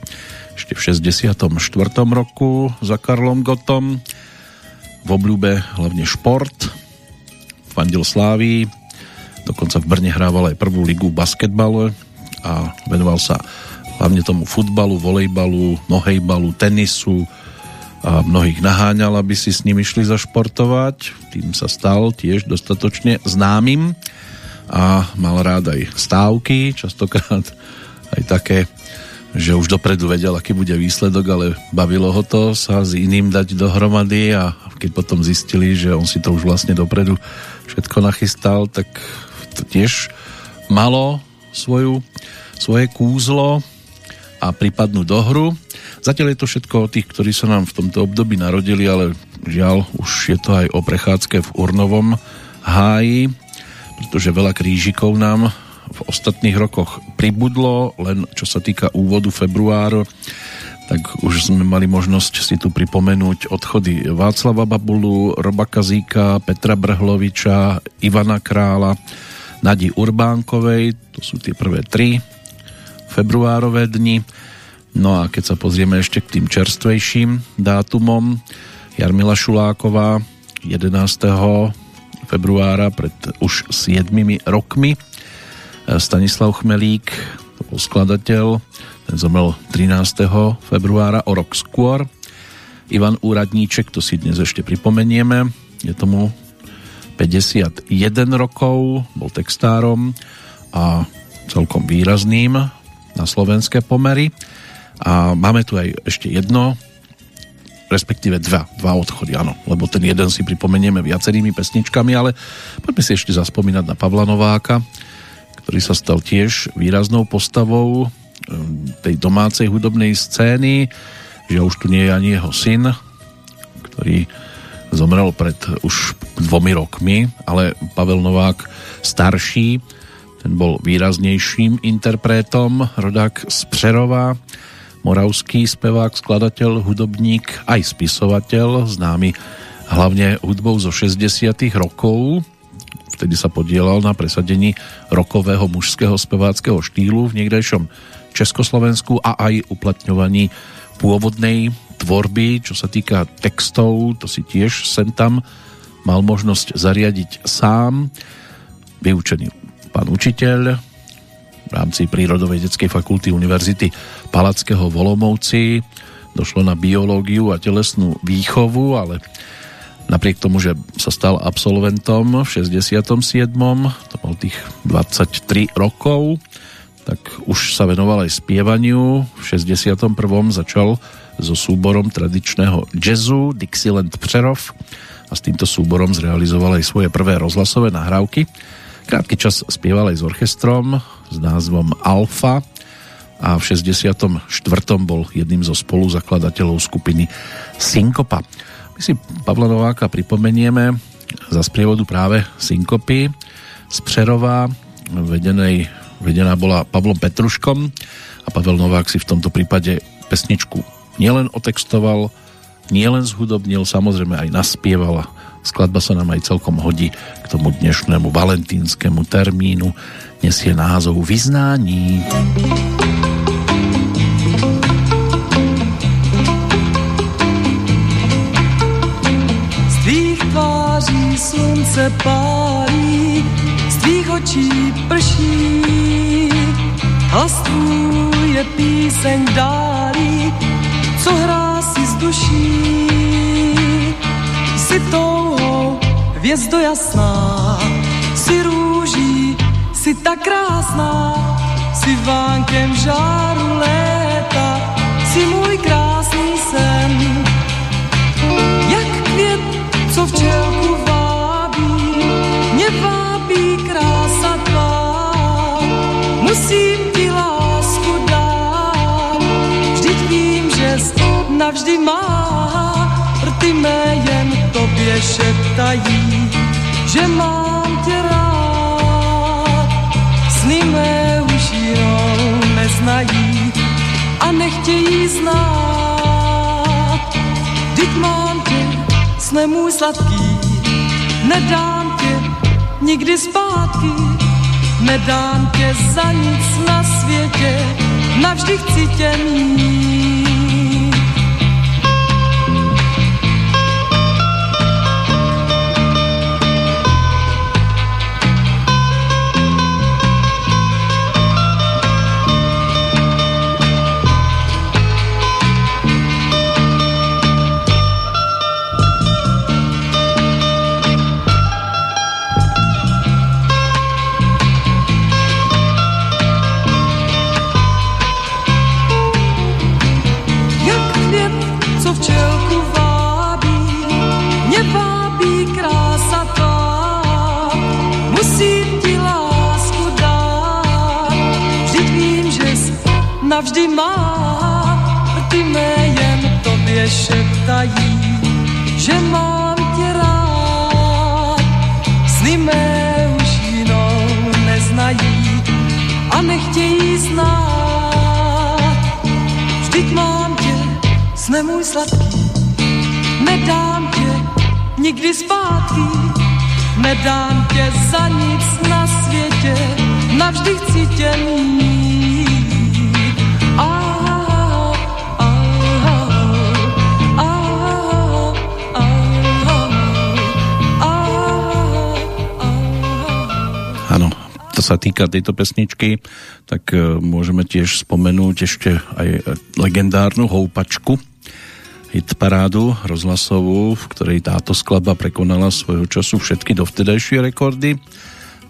ešte v šesťdesiatom štvrtom roku za Karlom Gottom, v obľúbe hlavne šport, fandil Slávii, dokonca v Brne hrával aj prvú ligu v basketbale a venoval sa hlavne tomu futbalu, volejbalu, nohejbalu, tenisu, a mnohých naháňal, aby si s nimi šli zašportovať. Tým sa stal tiež dostatočne známym a mal rád aj stávky, častokrát aj také, že už dopredu vedel, aký bude výsledok, ale bavilo ho to sa s iným dať dohromady, a keď potom zistili, že on si to už vlastne dopredu všetko nachystal, tak to tiež malo svoju, svoje kúzlo a prípadnú dohru. Zatiaľ je to všetko o tých, ktorí sa nám v tomto období narodili, ale žiaľ, už je to aj o prechádzke v Urnovom háji, pretože veľa krížikov nám v ostatných rokoch pribudlo, len čo sa týka úvodu februára, tak už sme mali možnosť si tu pripomenúť odchody Václava Babulu, Roba Kazíka, Petra Brhloviča, Ivana Krála, Nadi Urbánkovej, to sú tie prvé tri februárové dni. No a keď sa pozrieme ešte k tým čerstvejším dátumom, Jarmila Šuláková jedenásteho februára pred už siedmimi rokmi, Stanislav Chmelík, to bol skladateľ, ten zomrel trinásteho februára, o rok skôr, Ivan Úradníček, to si dnes ešte pripomenieme, je tomu päťdesiatjeden rokov, bol textárom a celkom výrazným na slovenské pomery. A máme tu aj ešte jedno, respektíve dva, dva odchody, áno, lebo ten jeden si pripomenieme viacerými pesničkami, ale poďme si ešte zaspomínať na Pavla Nováka, ktorý sa stal tiež výraznou postavou tej domácej hudobnej scény, že už tu nie je ani jeho syn, ktorý zomrel pred už dvomi rokmi, ale Pavel Novák starší, ten bol výraznejším interpretom, rodák z Přerova, moravský spevák, skladateľ, hudobník, aj spisovateľ, známy hlavne hudbou zo šesťdesiatych rokov. Vtedy sa podielal na presadení rokového mužského speváckeho štýlu v niekdejšom Československu a aj uplatňovaní pôvodnej tvorby, čo sa týka textov, to si tiež sem tam mal možnosť zariadiť sám, vyučený pán učiteľ v rámci Prírodovedeckej fakulty Univerzity Palackého v Olomouci. Došlo na biológiu a telesnú výchovu, ale napriek tomu, že sa stal absolventom v šesťdesiatom siedmom, to mal tých dvadsaťtri rokov, tak už sa venoval aj spievaniu. V šesťdesiatom prvom začal so súborom tradičného jazzu Dixieland Přerov a s týmto súborom zrealizoval aj svoje prvé rozhlasové nahrávky. Krátky čas spieval aj s orchestrom s názvom Alfa a v šesťdesiatom štvrtom bol jedným zo spoluzakladateľov skupiny Synkopa. My si Pavla Nováka pripomenieme za sprievodu práve Synkopy z Přerova, vedenej, vedená bola Pavlom Petruškom, a Pavel Novák si v tomto prípade pesničku nielen otextoval, nielen zhudobnil, samozrejme aj naspieval. Skladba sa nám aj celkom hodí k tomu dnešnému valentínskemu termínu. Nesie názov Vyznání. Z tvých tváří slunce pálí, z tvých očí prší, hlasu je píseň dálí, co hrá si z duší. Si touhou hvězdo jasná, si růží, si tak krásná, si vánkem žáru léta, si můj krásný sen. Jak květ, co včelku vábí, mě vábí krása tvá, musím ti lásku dát, vždyť vím, že navždy má, rty mé jen tobě šeptají, že mám tě rád. Sny mé už jinou neznají a nechtějí znát. Vždyť mám tě, sne můj sladký, nedám tě nikdy zpátky, nedám tě za nic na světě, navždy chci tě mít. Navždy má, ty mé jen tobě šeptají, že mám tě rád. Sny mé už jinou neznají a nechtějí znát. Vždyť mám tě, sne můj sladký, nedám tě nikdy zpátky, nedám tě za nic na světě, navždy chci tě mít. Sa týka tejto pesničky, tak môžeme tiež spomenúť ešte aj legendárnu houpačku, hitparádu rozhlasovú, v ktorej táto skladba prekonala svojho času všetky dovtedajšie rekordy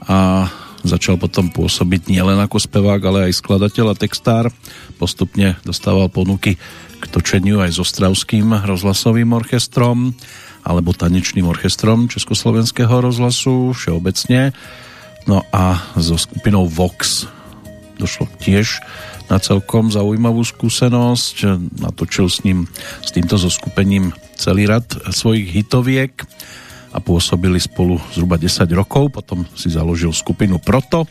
a začal potom pôsobiť nielen ako spevák, ale aj skladateľ a textár. Postupne dostával ponuky k točeniu aj s ostravským rozhlasovým orchestrom alebo tanečným orchestrom Československého rozhlasu všeobecne. No a so skupinou Vox došlo tiež na celkom zaujímavú skúsenosť. Natočil s ním, s týmto zoskupením, celý rad svojich hitoviek a pôsobili spolu zhruba desať rokov. Potom si založil skupinu Proto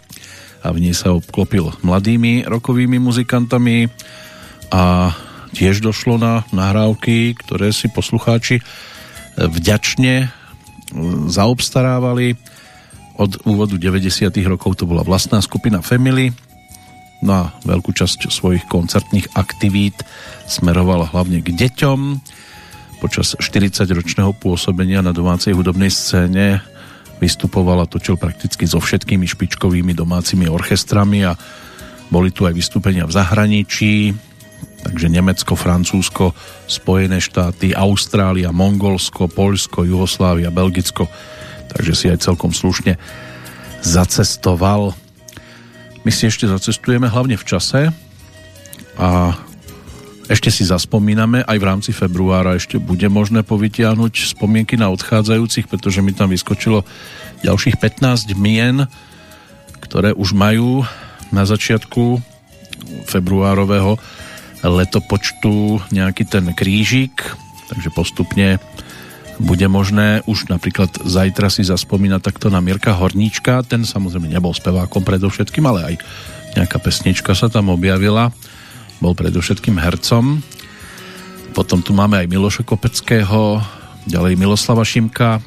a v nej sa obklopil mladými rokovými muzikantami a tiež došlo na nahrávky, ktoré si poslucháči vďačne zaobstarávali. Od úvodu deväťdesiatych rokov to bola vlastná skupina Family. No a veľkú časť svojich koncertných aktivít smerovala hlavne k deťom. Po Počas štyridsaťročného pôsobenia na domácej hudobnej scéne vystupoval a točil prakticky so všetkými špičkovými domácimi orchestrami a boli tu aj vystúpenia v zahraničí, takže Nemecko, Francúzsko, Spojené štáty, Austrália, Mongolsko, Poľsko, Juhoslávia, Belgicko, takže si aj celkom slušne zacestoval. My si ešte zacestujeme hlavne v čase a ešte si zaspomíname, aj v rámci februára ešte bude možné povytiahnuť spomienky na odchádzajúcich, pretože mi tam vyskočilo ďalších pätnásť mien, ktoré už majú na začiatku februárového letopočtu nejaký ten krížik, takže postupne bude možné už napríklad zajtra si zaspomínať takto na Mirka Horníčka, ten samozrejme nebol spevákom predovšetkým, ale aj nejaká pesnička sa tam objavila. Bol predovšetkým hercom. Potom tu máme aj Miloša Kopeckého, ďalej Miloslava Šimka,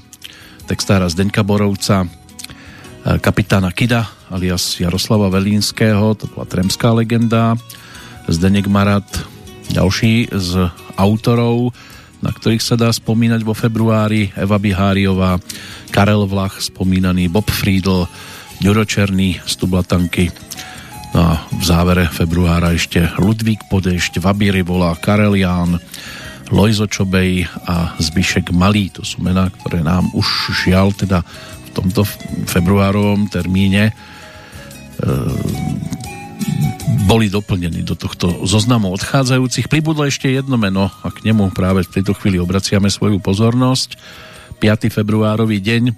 textára Zdeňka Borovca, kapitána Kida alias Jaroslava Velínského, to bola tremská legenda, Zdeněk Marat, ďalší z autorov, na ktorých sa dá spomínať vo februári, Eva Biháriová, Karel Vlach spomínaný, Bob Friedl, Ďuro Černý, Stublatanky. No a v závere februára ešte Ludvík Podešť, Vabíry volá, Karel Ján, Lojzo Čobej a Zbišek Malý. To sú mená, ktoré nám už žiaľ teda v tomto februárovom termíne e, boli doplnení do tohto zoznamu odchádzajúcich. Pribudlo ešte jedno meno a k nemu práve v tejto chvíli obraciame svoju pozornosť. piateho februárový deň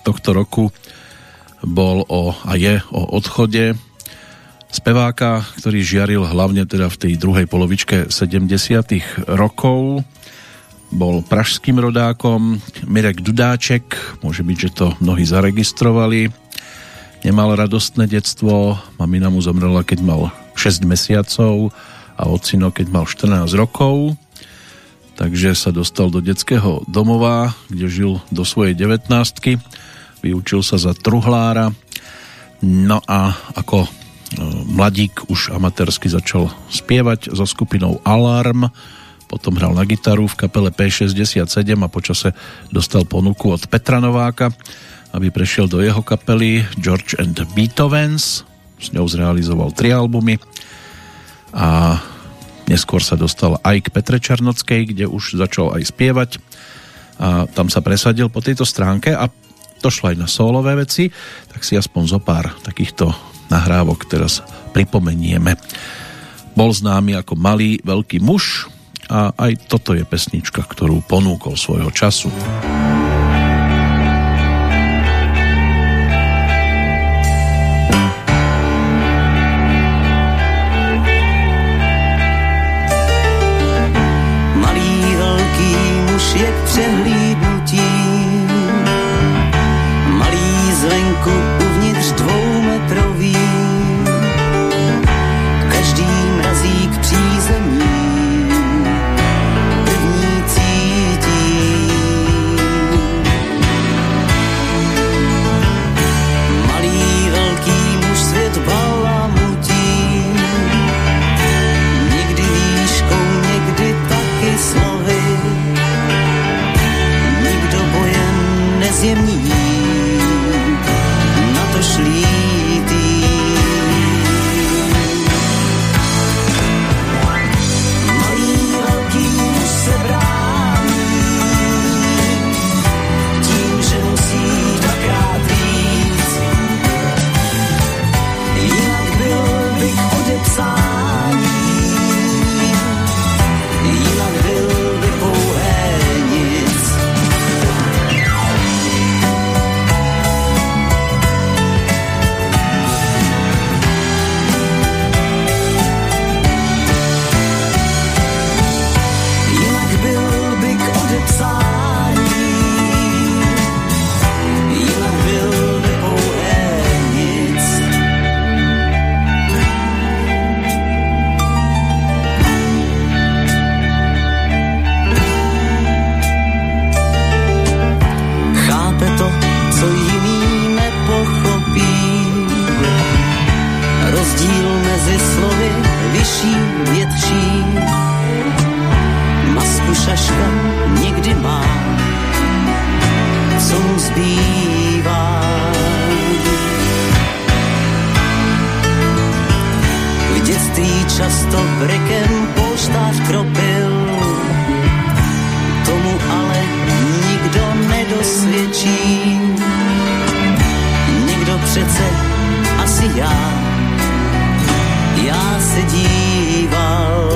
tohto roku bol o, a je o odchode speváka, ktorý žiaril hlavne teda v tej druhej polovičke sedemdesiatych rokov. Bol pražským rodákom Mirek Dudáček, môže byť, že to mnohí zaregistrovali. Nemal radostné detstvo, mamina mu zomrela, keď mal šesť mesiacov a otcino, keď mal štrnásť rokov. Takže sa dostal do detského domova, kde žil do svojej devätnástky. Vyučil sa za truhlára. No a ako mladík už amatérsky začal spievať so skupinou Alarm, potom hral na gitaru v kapele pé šesťdesiatsedem a počase dostal ponuku od Petra Nováka, aby prešiel do jeho kapely George and Beethovens, s ňou zrealizoval tri albumy a neskôr sa dostal aj k Petre Čarnockej, kde už začal aj spievať a tam sa presadil po tejto stránke a to šlo aj na solové veci, tak si aspoň zo pár takýchto nahrávok teraz pripomenieme. Bol známy ako malý veľký muž a aj toto je pesnička, ktorú ponúkol svojho času. Malý veľký muž je k přehlídnutí, malý zvenku uvnitř dvoumetrový, každý mrazík přízemí první cítí. šaška někdy má, co mu zbývá. V dětství často brekem polštář kropil, tomu ale nikdo nedosvědčí. Někdo přece asi já, já se díval.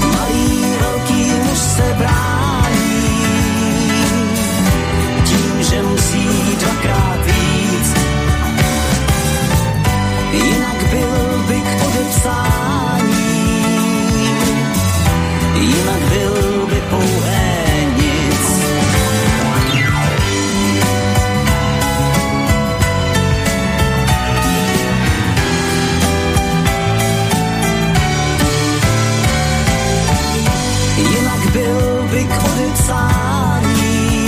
Malý velký muž se brání tím, že musí dvakrát víc, jinak byl by k odepsání, jinak byl by pouhé nic. Jinak byl by k odepsání,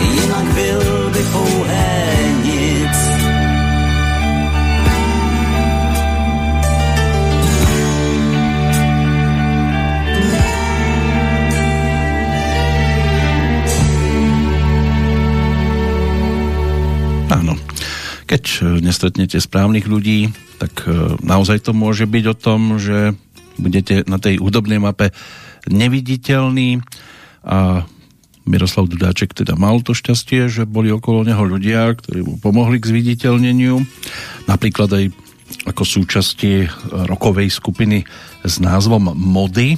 jinak byl by pouhé nic. Áno, keď nestretnete správnych ľudí, tak naozaj to môže byť o tom, že budete na tej hudobnej mape neviditeľní. A Miroslav Dudáček teda mal to šťastie, že boli okolo neho ľudia, ktorí mu pomohli k zviditeľneniu. Napríklad aj ako súčasti rockovej skupiny s názvom Mody.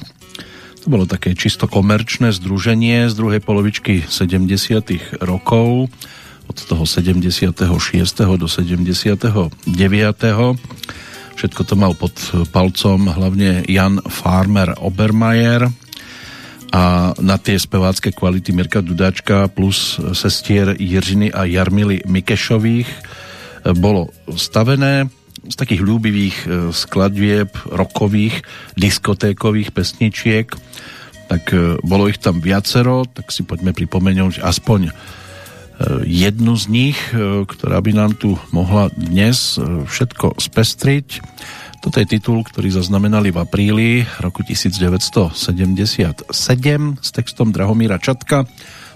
To bolo také čisto komerčné združenie z druhej polovičky sedemdesiatych rokov, od toho sedemdesiateho šiesteho do sedemdesiateho deviateho. Všetko to mal pod palcom hlavne Jan Farmer Obermajer a na tie spevácké kvality Mirka Dudáčka plus sestier Jiřiny a Jarmily Mikešových bolo stavené z takých ľúbivých skladieb, rokových, diskotékových pesničiek. Tak bolo ich tam viacero, tak si poďme pripomenúť aspoň jednu z nich, ktorá by nám tu mohla dnes všetko spestriť. Toto je titul, ktorý zaznamenali v apríli roku devätnásťsedemdesiatsedem s textom Drahomíra Čatka.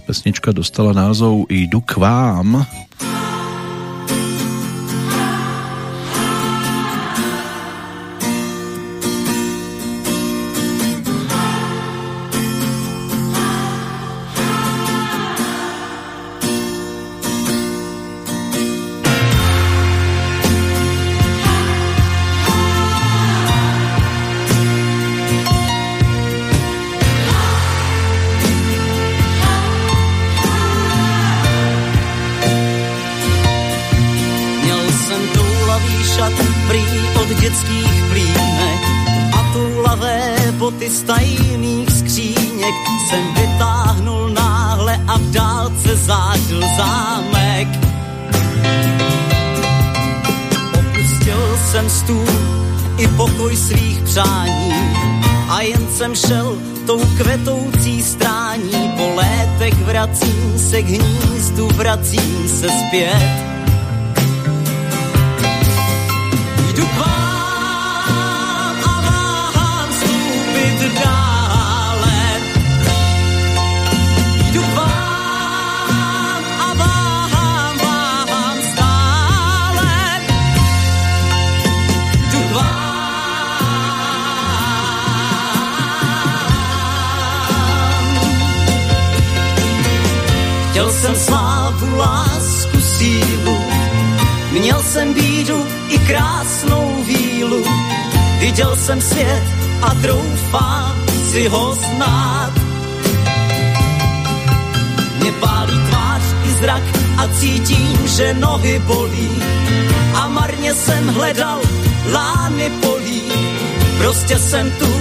Pesnička dostala názov Jdu k vám. A jen jsem šel tou kvetoucí strání, po létech vracím se k hnízdu, vracím se zpět. Jdu k vám a váhám vstúpit dále. Jdu k vám a váhám, váhám stále. Jdu k vám. Měl jsem slávu, lásku, sílu, měl jsem bídu i krásnou vílu, viděl jsem svět a troufám si ho znát. Mě pálí tvář i zrak a cítím, že nohy bolí, a marně jsem hledal lány polí, prostě jsem tu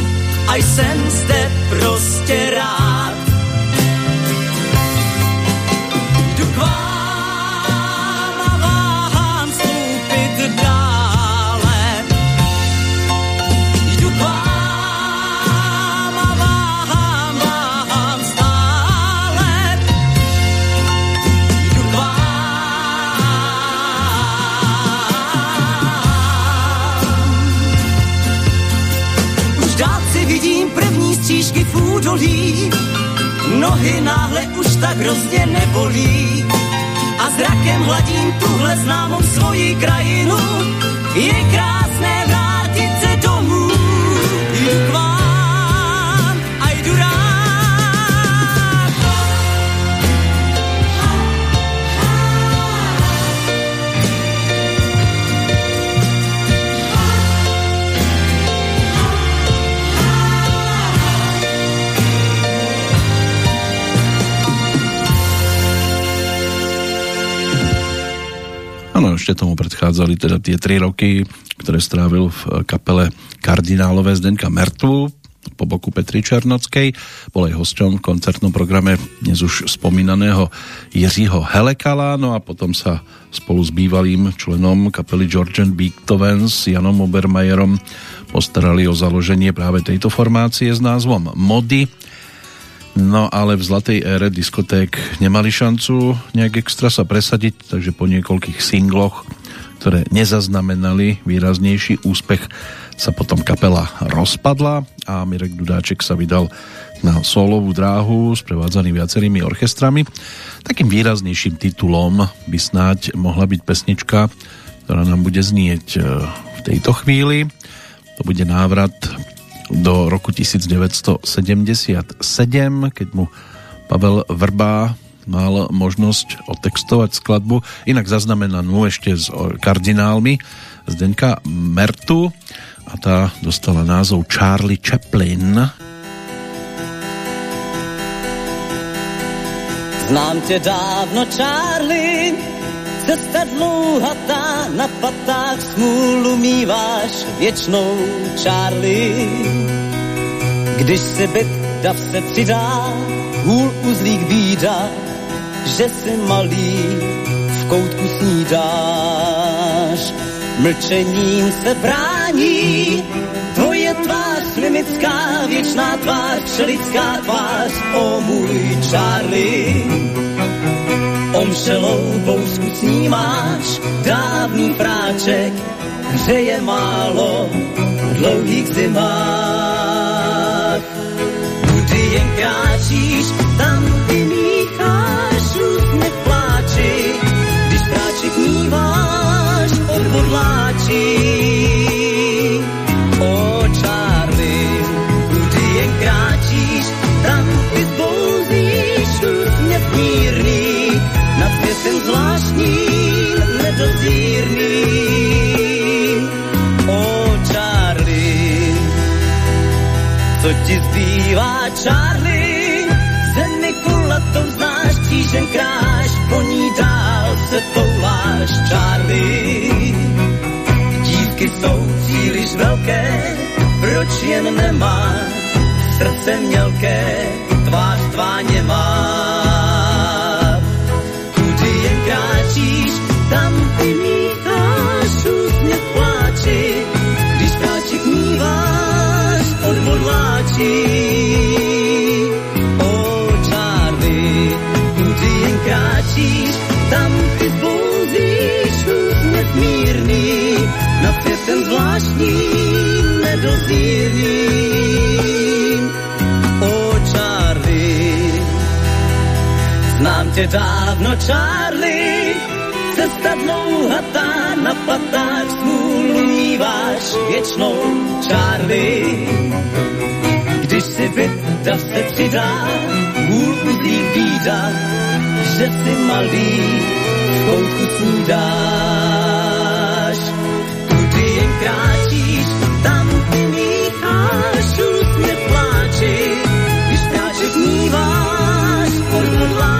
a jsem zde prostě rád. vidím první střížky v údolí, nohy náhle už tak hrozně nebolí. A zrakem hladím tuhle známou svoji krajinu, je krásné vrátit se domů. Jdu k vám a jdu rád. Áno, ešte tomu predchádzali teda tie tri roky, ktoré strávil v kapele kardinálové Zdenka Mertvu po boku Petry Černockej. Bol aj hosťom v koncertnom programe dnes už spomínaného Jiřího Helekala, no a potom sa spolu s bývalým členom kapely George and Beethoven's Janom Obermajerom postarali o založenie práve tejto formácie s názvom Mody. No ale v zlatej ére diskoték nemali šancu nejak extra sa presadiť, takže po niekoľkých singloch, ktoré nezaznamenali výraznejší úspech, sa potom kapela rozpadla a Mirek Dudáček sa vydal na solovú dráhu, sprevádzaný viacerými orchestrami. Takým výraznejším titulom by snáď mohla byť pesnička, ktorá nám bude znieť v tejto chvíli. To bude návrat do roku devätnásť sedemdesiatsedem, keď mu Pavel Vrba mal možnosť otextovať skladbu, inak zaznamenanú ešte s kardinálmi Zdenka Mertu, a tá dostala názov Charlie Chaplin. Znám tě dávno, Charlie, cesta dlouhatá, na patách smůlu míváš věčnou, Charlie. Když si byt dav se přidá, hůl uzlík bída, že si malý v koutku snídáš. Mlčením se brání tvoje tvář limická, věčná tvář, všelidská tvář, o můj Charlie. Omšelou bousku snímáš, dávný fráček, hřeje málo v dlouhých zimách. Kudy jen kráčíš, tam ty mícháš, růz nepláči, když fráček míváš, odhodláči. O Charlie, kudy jen kráčíš, tam ty zbouzíš, růz nepírný, nad světem zvláštním, nedozírným. O Charlie, co ti zbývá, Charlie? Zemi kulatou znáš, křížem kráš, po ní dál se touláš, Charlie. Dívky jsou příliš velké, proč jen nemá srdce mělké, tvář tvá nemá. Kráčíš, tam ty mícháš, úsměv pláči, když ptáček míváš, odvodláči. O Charlie, kudy jen kráčíš, tam ty zbouzíš, úsměv mírný, nad světem zvláštním, nedozírným. O Charlie, znám tě dávno, Charlie, cesta dlouhatá, na platách smůlu míváš věčnou, Charlie. Když si byta se přidá, hůl uzlí bída, že si malý v koutku snídáš. Kudy jen kráčíš, tam ty mícháš, už nepláči, když práček míváš, odhodláš.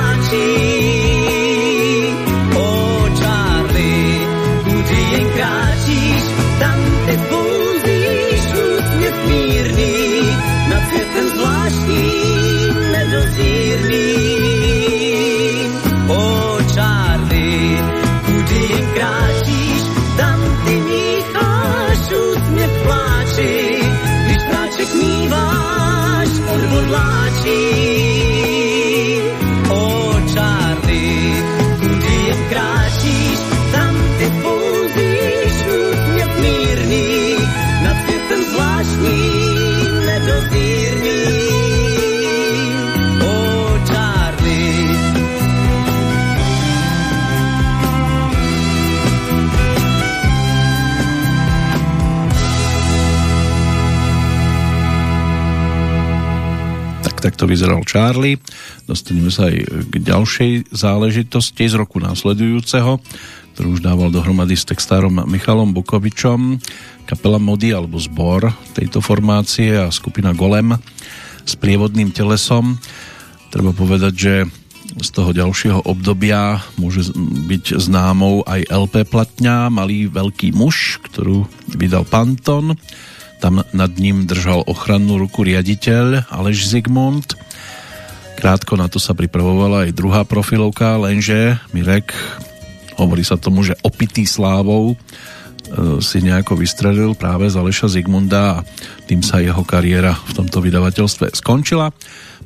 O Charlie, kudy jen kráčíš, tam ty zbouzíš, úsměv mírný, nad světem zvláštní, nedozírný. O Charlie, kudy jen kráčíš, tam ty mícháš, úsměv pláči, když ptáček míváš, odhodláči. Kráčíš, tam ty zbouzíš, úsměv mírný, nad světem zvláštní, nedozírný. takto vyzeral Charlie. Dostaneme sa aj k ďalšej záležitosti z roku následujúceho, ktorú už dával dohromady s textárom Michalom Bukovičom. Kapela Mody alebo zbor tejto formácie a skupina Golem s prievodným telesom. Treba povedať, že z toho ďalšieho obdobia môže byť známou aj el pé platňa Malý veľký muž, ktorú vydal Panton. Tam nad ním držal ochrannú ruku riaditeľ Aleš Zigmund. Krátko na to sa pripravovala aj druhá profilovka, lenže Mirek, hovorí sa tomu, že opitý slávou, si nejako vystrelil práve z Aleša Zigmunda a tým sa jeho kariéra v tomto vydavateľstve skončila.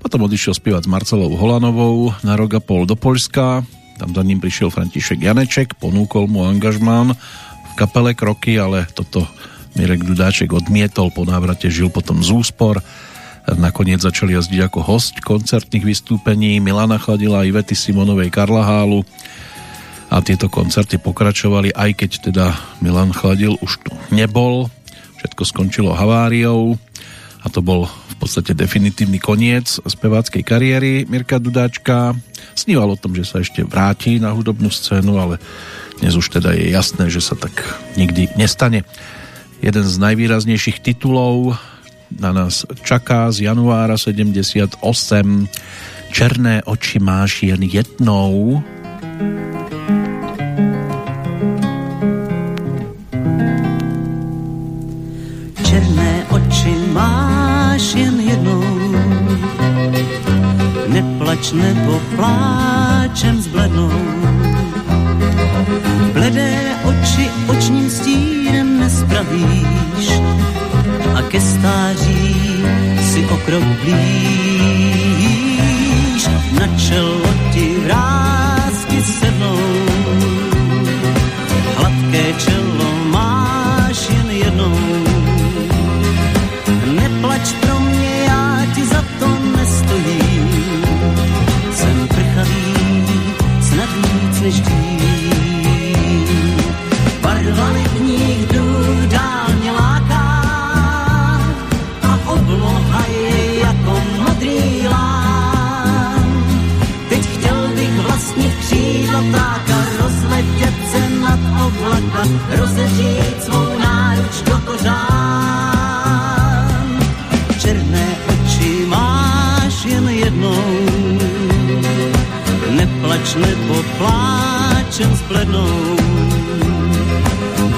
Potom odišiel spievať s Marcelou Holanovou na rok a pol do Poľska. Tam za ním prišiel František Janeček, ponúkol mu angažmán v kapele Kroky, ale toto Mirek Dudáček odmietol, po návrate žil potom z úspor. Nakoniec začal jazdiť ako host koncertných vystúpení Milana Chladila, Ivety Simonovej, Karla Hálu. A tieto koncerty pokračovali, aj keď teda Milan Chladil už tu nebol. Všetko skončilo haváriou a to bol v podstate definitívny koniec speváckej kariéry Mirka Dudáčka. Sníval o tom, že sa ešte vráti na hudobnú scénu, ale dnes už teda je jasné, že sa tak nikdy nestane. Jeden z najvýraznejších titulov na nás čaká z januára sedemdesiatosem. Černé oči máš jen jednou. Černé oči máš jen jednou, neplač nebo pláčem zblednou. Bledé oči očním stínem nespravíš a ke stáří si o krok blíž. Na čelo ti vrásky sednou, hladké čelo máš jen jednou. Neplač pro mě, já ti za to nestojím, jsem prchavý, snad víc než dým. Barvami kníh dál mě láká a obloha je jako modrý lám. Teď chtěl bych vlastnit křídla ptáka, rozletět se nad oblaka, rozeřít svou náruč do kořán. Černé oči máš jen jednou, neplač nebo pláčem splednou.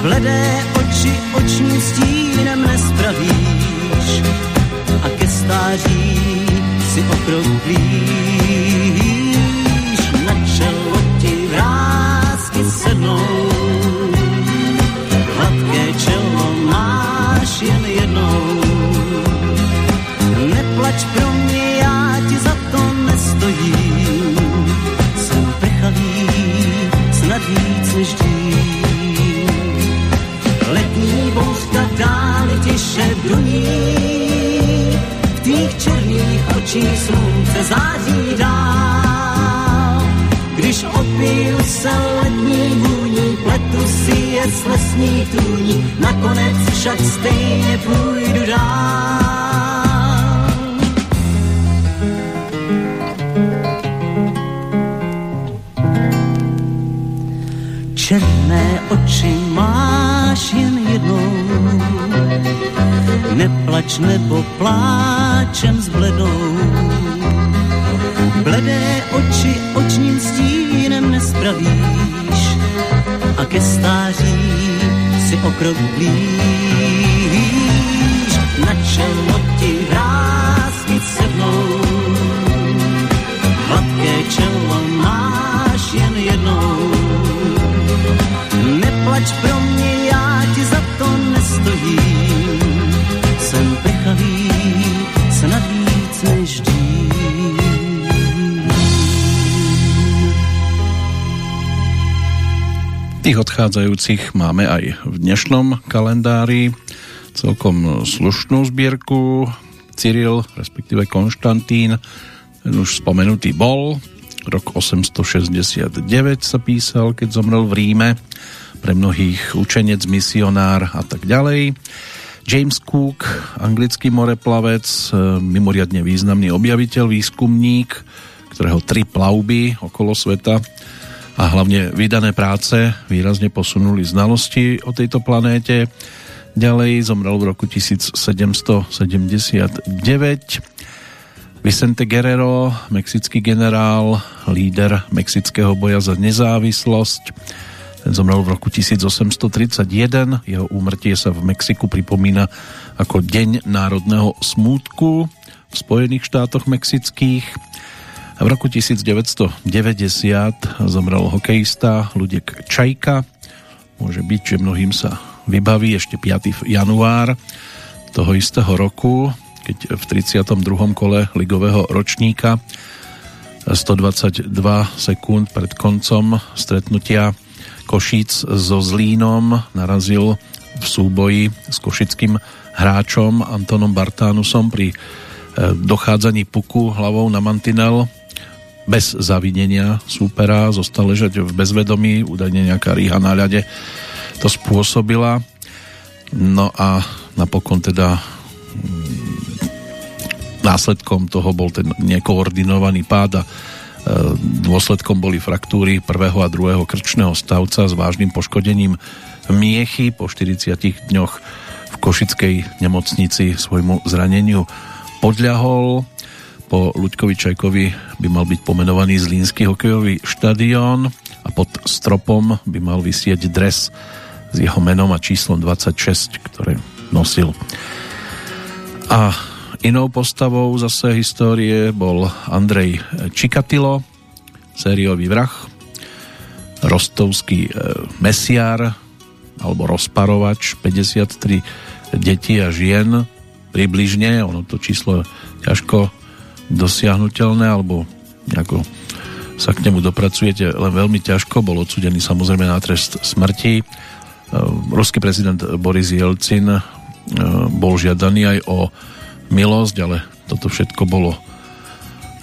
Bledé oči očním stínem nespravíš a ke stáří si o krok blíž. Na čelo ti vrásky sednou, hladké čelo máš jen jednou. Neplač pro mě, já ti za to nestojím, jsem prchavý, snad víc než dým. Letní bouřka dále těše duní, v tvých černých očích slunce září dál. Když opiju se letní vůní, pletu si je s lesní tůní, nakonec však stejně půjdu dál. Černé oči máš jen jednou, neplač nebo pláčem zblednou. Bledé oči očním stínem nespravíš a ke stáří si o krok blíž. Na čelo ti vrásky sednou, hladké čelo máš jen jednou. Neplač pro mě, já ti za to nestojím, jsem prchavý, snad víc než dým. Tých odchádzajúcich máme aj v dnešnom kalendári celkom slušnú zbierku. Cyril, respektíve Konštantín, ten už spomenutý bol. Rok osemstošesťdesiatdeväť sa písal, keď zomrel v Ríme. Pre mnohých učenec, misionár a tak ďalej. James Cook, anglický moreplavec, mimoriadne významný objaviteľ, výskumník, ktorého tri plavby okolo sveta a hlavne vydané práce výrazne posunuli znalosti o tejto planéte. Ďalej zomrel v roku tisíc sedemsto sedemdesiatdeväť. Vicente Guerrero, mexický generál, líder mexického boja za nezávislosť. Ten zomrel v roku tisíc osemsto tridsaťjeden. Jeho úmrtie sa v Mexiku pripomína ako Deň národného smútku v Spojených štátoch mexických. V roku devätnásťstodeväťdesiat zomrel hokejista Luděk Čajka. Môže byť, že mnohým sa vybaví ešte piateho januára toho istého roku, keď v tridsiatom druhom kole ligového ročníka stodvadsaťdva sekúnd pred koncom stretnutia Košíc so Zlínom narazil v súboji s košickým hráčom Antonom Bartánusom pri dochádzaní puku hlavou na mantinel. Bez zavinenia súpera zostal ležať v bezvedomí, údajne nejaká rýha na ľade to spôsobila. No a napokon teda následkom toho bol ten nekoordinovaný pád a dôsledkom boli fraktúry prvého a druhého krčného stavca s vážnym poškodením miechy. Po štyridsiatich dňoch v košickej nemocnici svojmu zraneniu podľahol. Po Ľuďkovi Čajkovi by mal byť pomenovaný zlínsky hokejový štadión a pod stropom by mal visieť dres s jeho menom a číslom dvadsaťšesť, ktoré nosil. A inou postavou zase histórie bol Andrej Čikatilo, sériový vrah, rostovský mesiar alebo rozparovač, päťdesiattri detí a žien približne, ono to číslo ťažko dosiahnuteľné alebo nejako sa k nemu dopracujete len veľmi ťažko, bol odsúdený samozrejme na trest smrti. Ruský prezident Boris Jelcin bol žiadaný aj o milosť, ale toto všetko bolo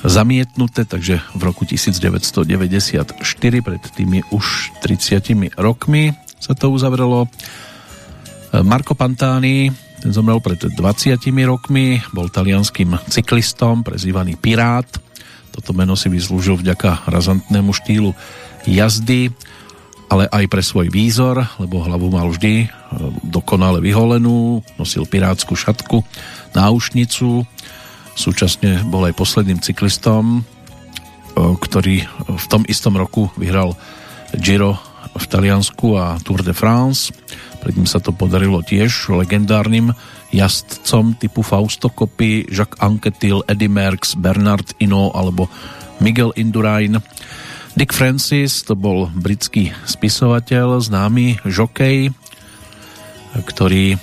zamietnuté, takže v roku devätnásťstodeväťdesiatštyri, pred tými už tridsiatimi rokmi sa to uzavrelo. Marco Pantani, ten zomrel pred dvadsiatimi rokmi, bol talianským cyklistom, prezývaný Pirát. Toto meno si vyslúžil vďaka razantnému štýlu jazdy, ale aj pre svoj výzor, lebo hlavu mal vždy dokonale vyholenú, nosil pirátsku šatku, náušnicu, súčasne bol aj posledným cyklistom, ktorý v tom istom roku vyhral Giro v Taliansku a Tour de France. Predtým sa to podarilo tiež legendárnym jazdcom typu Fausto Coppi, Jacques Anquetil, Eddy Merckx, Bernard Hinault alebo Miguel Indurain. Dick Francis, to bol britský spisovateľ, známy žokej, ktorý,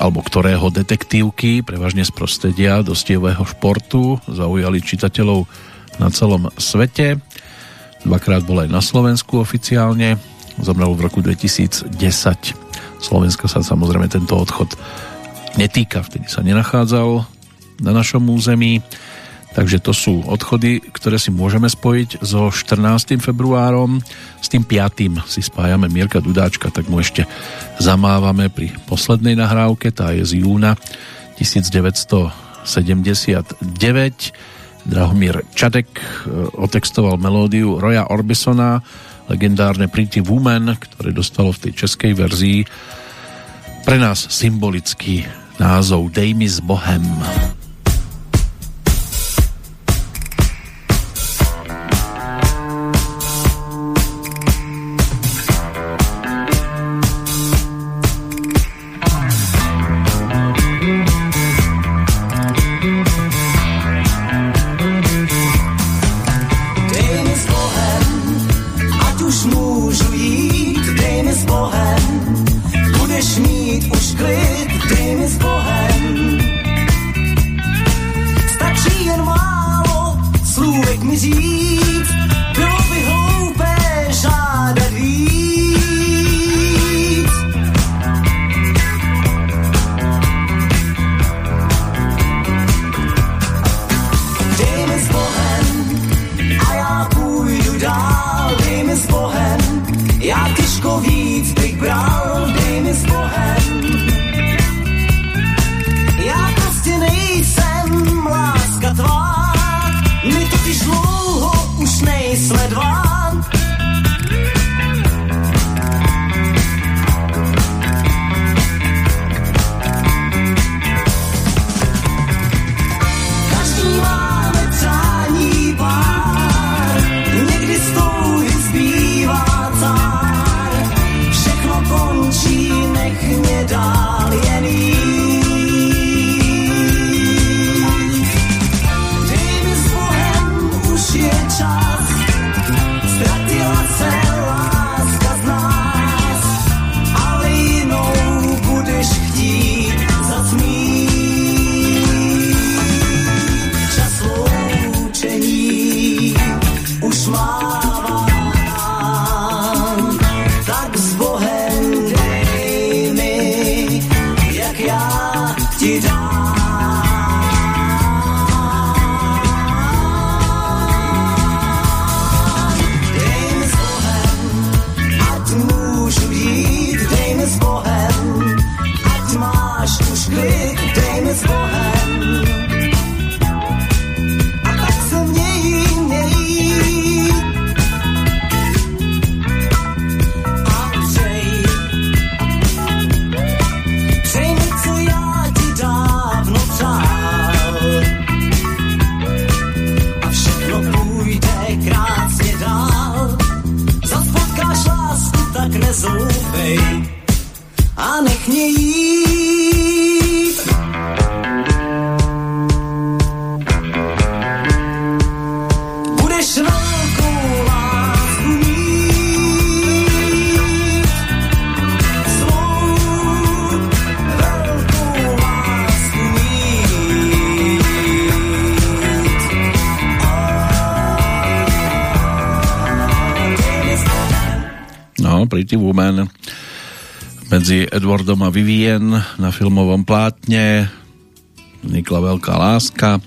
alebo ktorého detektívky, prevažne z prostredia dostievého športu, zaujali čitateľov na celom svete. Dvakrát bol aj na Slovensku oficiálne, zomrel v roku dvetisícdesať. Slovenska sa samozrejme tento odchod netýka, vtedy sa nenachádzal na našom území. Takže to sú odchody, ktoré si môžeme spojiť so štrnástym februárom. S tým piatym si spájame Mirka Dudáčka, tak mu ešte zamávame pri poslednej nahrávke, tá je z júna devätnásťstosedemdesiatdeväť. Drahomír Čadek otextoval melódiu Roya Orbisona, legendárne Pretty Woman, ktoré dostalo v tej českej verzii pre nás symbolický názov Dej mi s Bohem. Budeš mít už klid, dej mi s Bohem. Pretty Woman medzi Edwardom a Vivien na filmovom plátne, vznikla Veľká láska.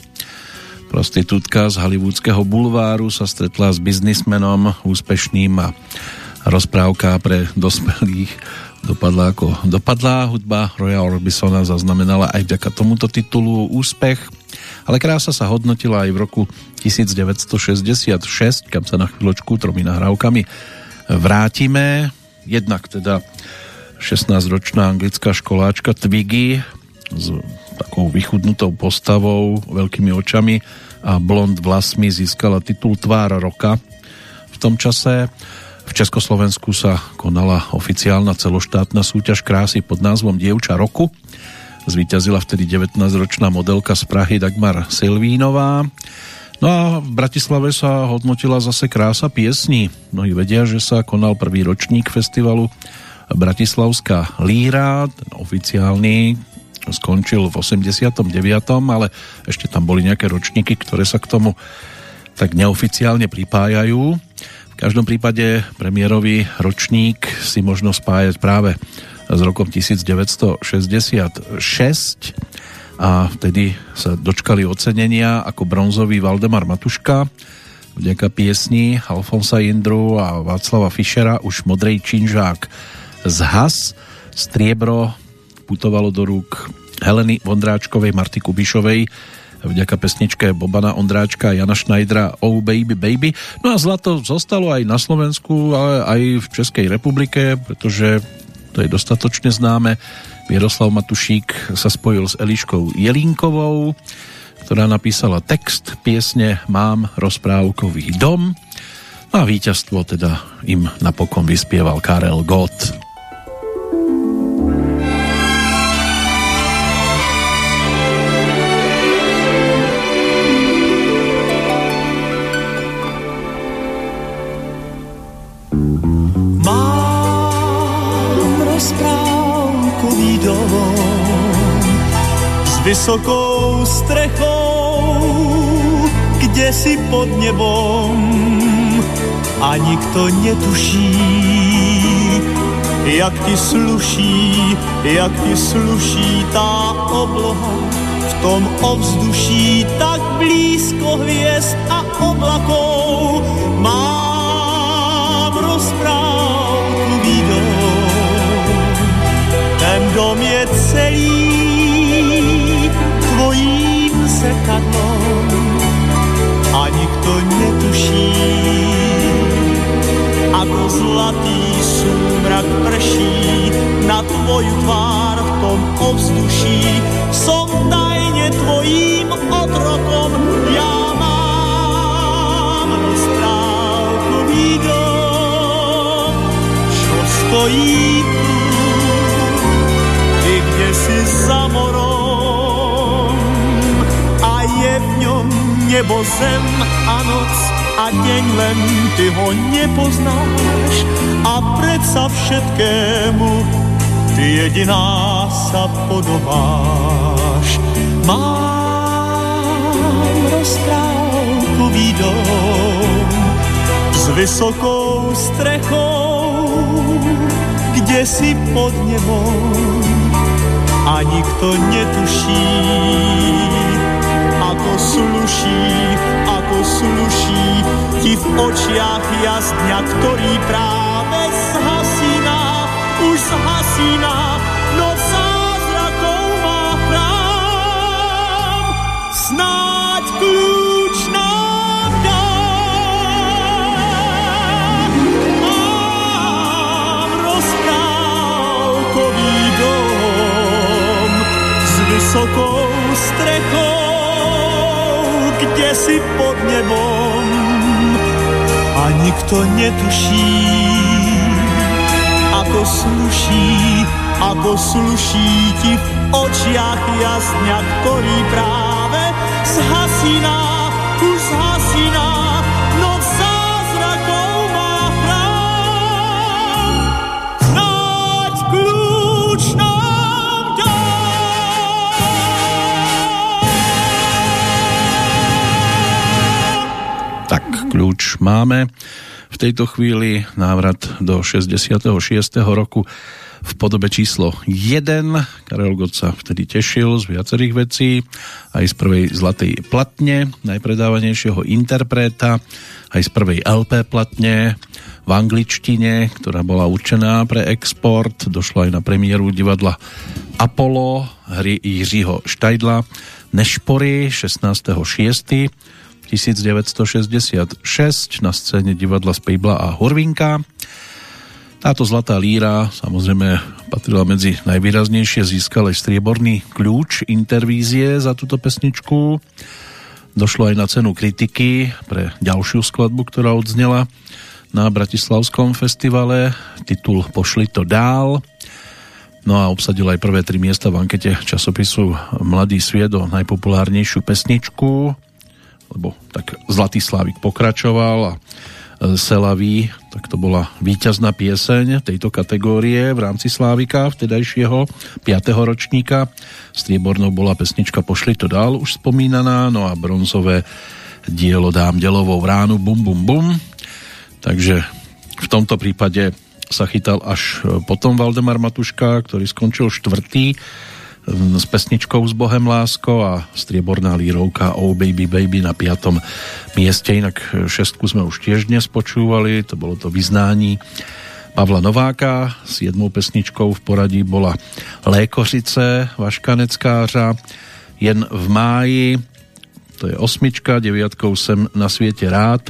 Prostitútka z hollywoodského bulváru sa stretla s biznismenom úspešným a rozprávka pre dospelých dopadla ako dopadla. Hudba Roya Orbisona zaznamenala aj vďaka tomuto titulu úspech, ale krása sa hodnotila aj v roku devätnásť šesťdesiatšesť, kam sa na chvíľočku tromi nahrávkami vrátime. Jednak teda šestnásťročná anglická školáčka Twiggy s takou vychudnutou postavou, veľkými očami a blond vlasmi získala titul Tvár roka v tom čase. V Československu sa konala oficiálna celoštátna súťaž krásy pod názvom Dievča roku. Zvíťazila vtedy devätnásťročná modelka z Prahy Dagmar Silvínová. No a v Bratislave sa hodnotila zase krása piesní. Mnohí vedia, že sa konal prvý ročník festivalu Bratislavská líra, ten oficiálny skončil v osemdesiatom deviatom, ale ešte tam boli nejaké ročníky, ktoré sa k tomu tak neoficiálne pripájajú. V každom prípade premiérový ročník si možno spájať práve s rokom devätnásť šesťdesiatšesť a vtedy sa dočkali ocenenia ako bronzový Valdemar Matuška vďaka piesni Alfonsa Jindru a Václava Fischera Už modrej činžák zhas. Striebro putovalo do rúk Heleny Vondráčkovej, Marty Kubišovej vďaka pesničke Bobana Ondráčka a Jana Schneidera Oh Baby Baby. No a zlato zostalo aj na Slovensku, ale aj v Českej republike, pretože to je dostatočne známe. Miroslav Matušík sa spojil s Eliškou Jelínkovou, ktorá napísala text piesne Mám rozprávkový dom. No a víťazstvo teda im napokon vyspieval Karel Gott. Vysokou strechou, kde si pod nebom, a nikto netuší, jak ti sluší, jak ti sluší tá obloha. V tom ovzduší tak blízko hviezd a oblakov mám rozprávkový dom. Ten dom je celý tvojím zrkadlom a nikto netuší, ako zlatý súmrak prší na tvoju tvár v tom ovzduší. Som tajne tvojím otrokom, ja mám rozprávkový dom, čo stojí tu, ty kde si za morom. Je v ňom nebo, zem a noc a deň, len ty ho nepoznáš a predsa všetkému ty jediná sa podobáš. Mám rozprávkový dom s vysokou strechou, kde si pod nebom a nikto netuší, ako sluší, ako sluší ti v očiach jasňa, ktorý práve zhasína, už zhasína, no zázrakov má chrám. Snáď kľúč nám dá. Mám rozprávkový dom s vysokou strechou, kde si pod nebom a nikto netuší, ako sluší, ako sluší ti v očiach jasňa, ktorý práve zhasíná, už zhasíná, no zázrakov má chrám. Snáď kľúč nám dá. Tak kľúč máme. V V tejto chvíli návrat do šesťdesiateho šiesteho roku v podobe číslo jeden. Karel Gott sa vtedy tešil z viacerých vecí, aj z prvej zlatej platne, najpredávanejšieho interpreta, aj z prvej el pé platne v angličtine, ktorá bola určená pre export. Došlo aj na premiéru divadla Apollo hry Jiřího Štajdla Nešpory šestnásteho šiesteho tisícdeväťstošesťdesiatšesť na scéne divadla Spejbla a Hurvinka. Táto zlatá líra samozrejme patrila medzi najvýraznejšie, získal aj strieborný kľúč intervízie za túto pesničku. Došlo aj na cenu kritiky pre ďalšiu skladbu, ktorá odznela na Bratislavskom festivale. Titul Pošli to dál. No a obsadil aj prvé tri miesta v ankete časopisu Mladý sviet o najpopulárnejšiu pesničku, lebo tak Zlatý Slávik pokračoval a Selaví, tak to bola víťazná pieseň tejto kategórie v rámci Slávika vtedajšieho piateho ročníka. Striebornou bola pesnička Pošli to dál, už spomínaná, no a bronzové dielo Dám delovou ránu, bum bum bum. Takže v tomto prípade sa chytal až potom Valdemar Matuška, ktorý skončil štvrtý s pesničkou S Bohem lásko, a strieborná lírovka Oh Baby Baby na piatom mieste. Inak šestku sme už tiež dnes počúvali, to bolo to vyznání Pavla Nováka. S jednou pesničkou v poradí bola Lékořice Vaška Neckářa Jen v máji, to je osmička, deviatkou Sem na sviete rád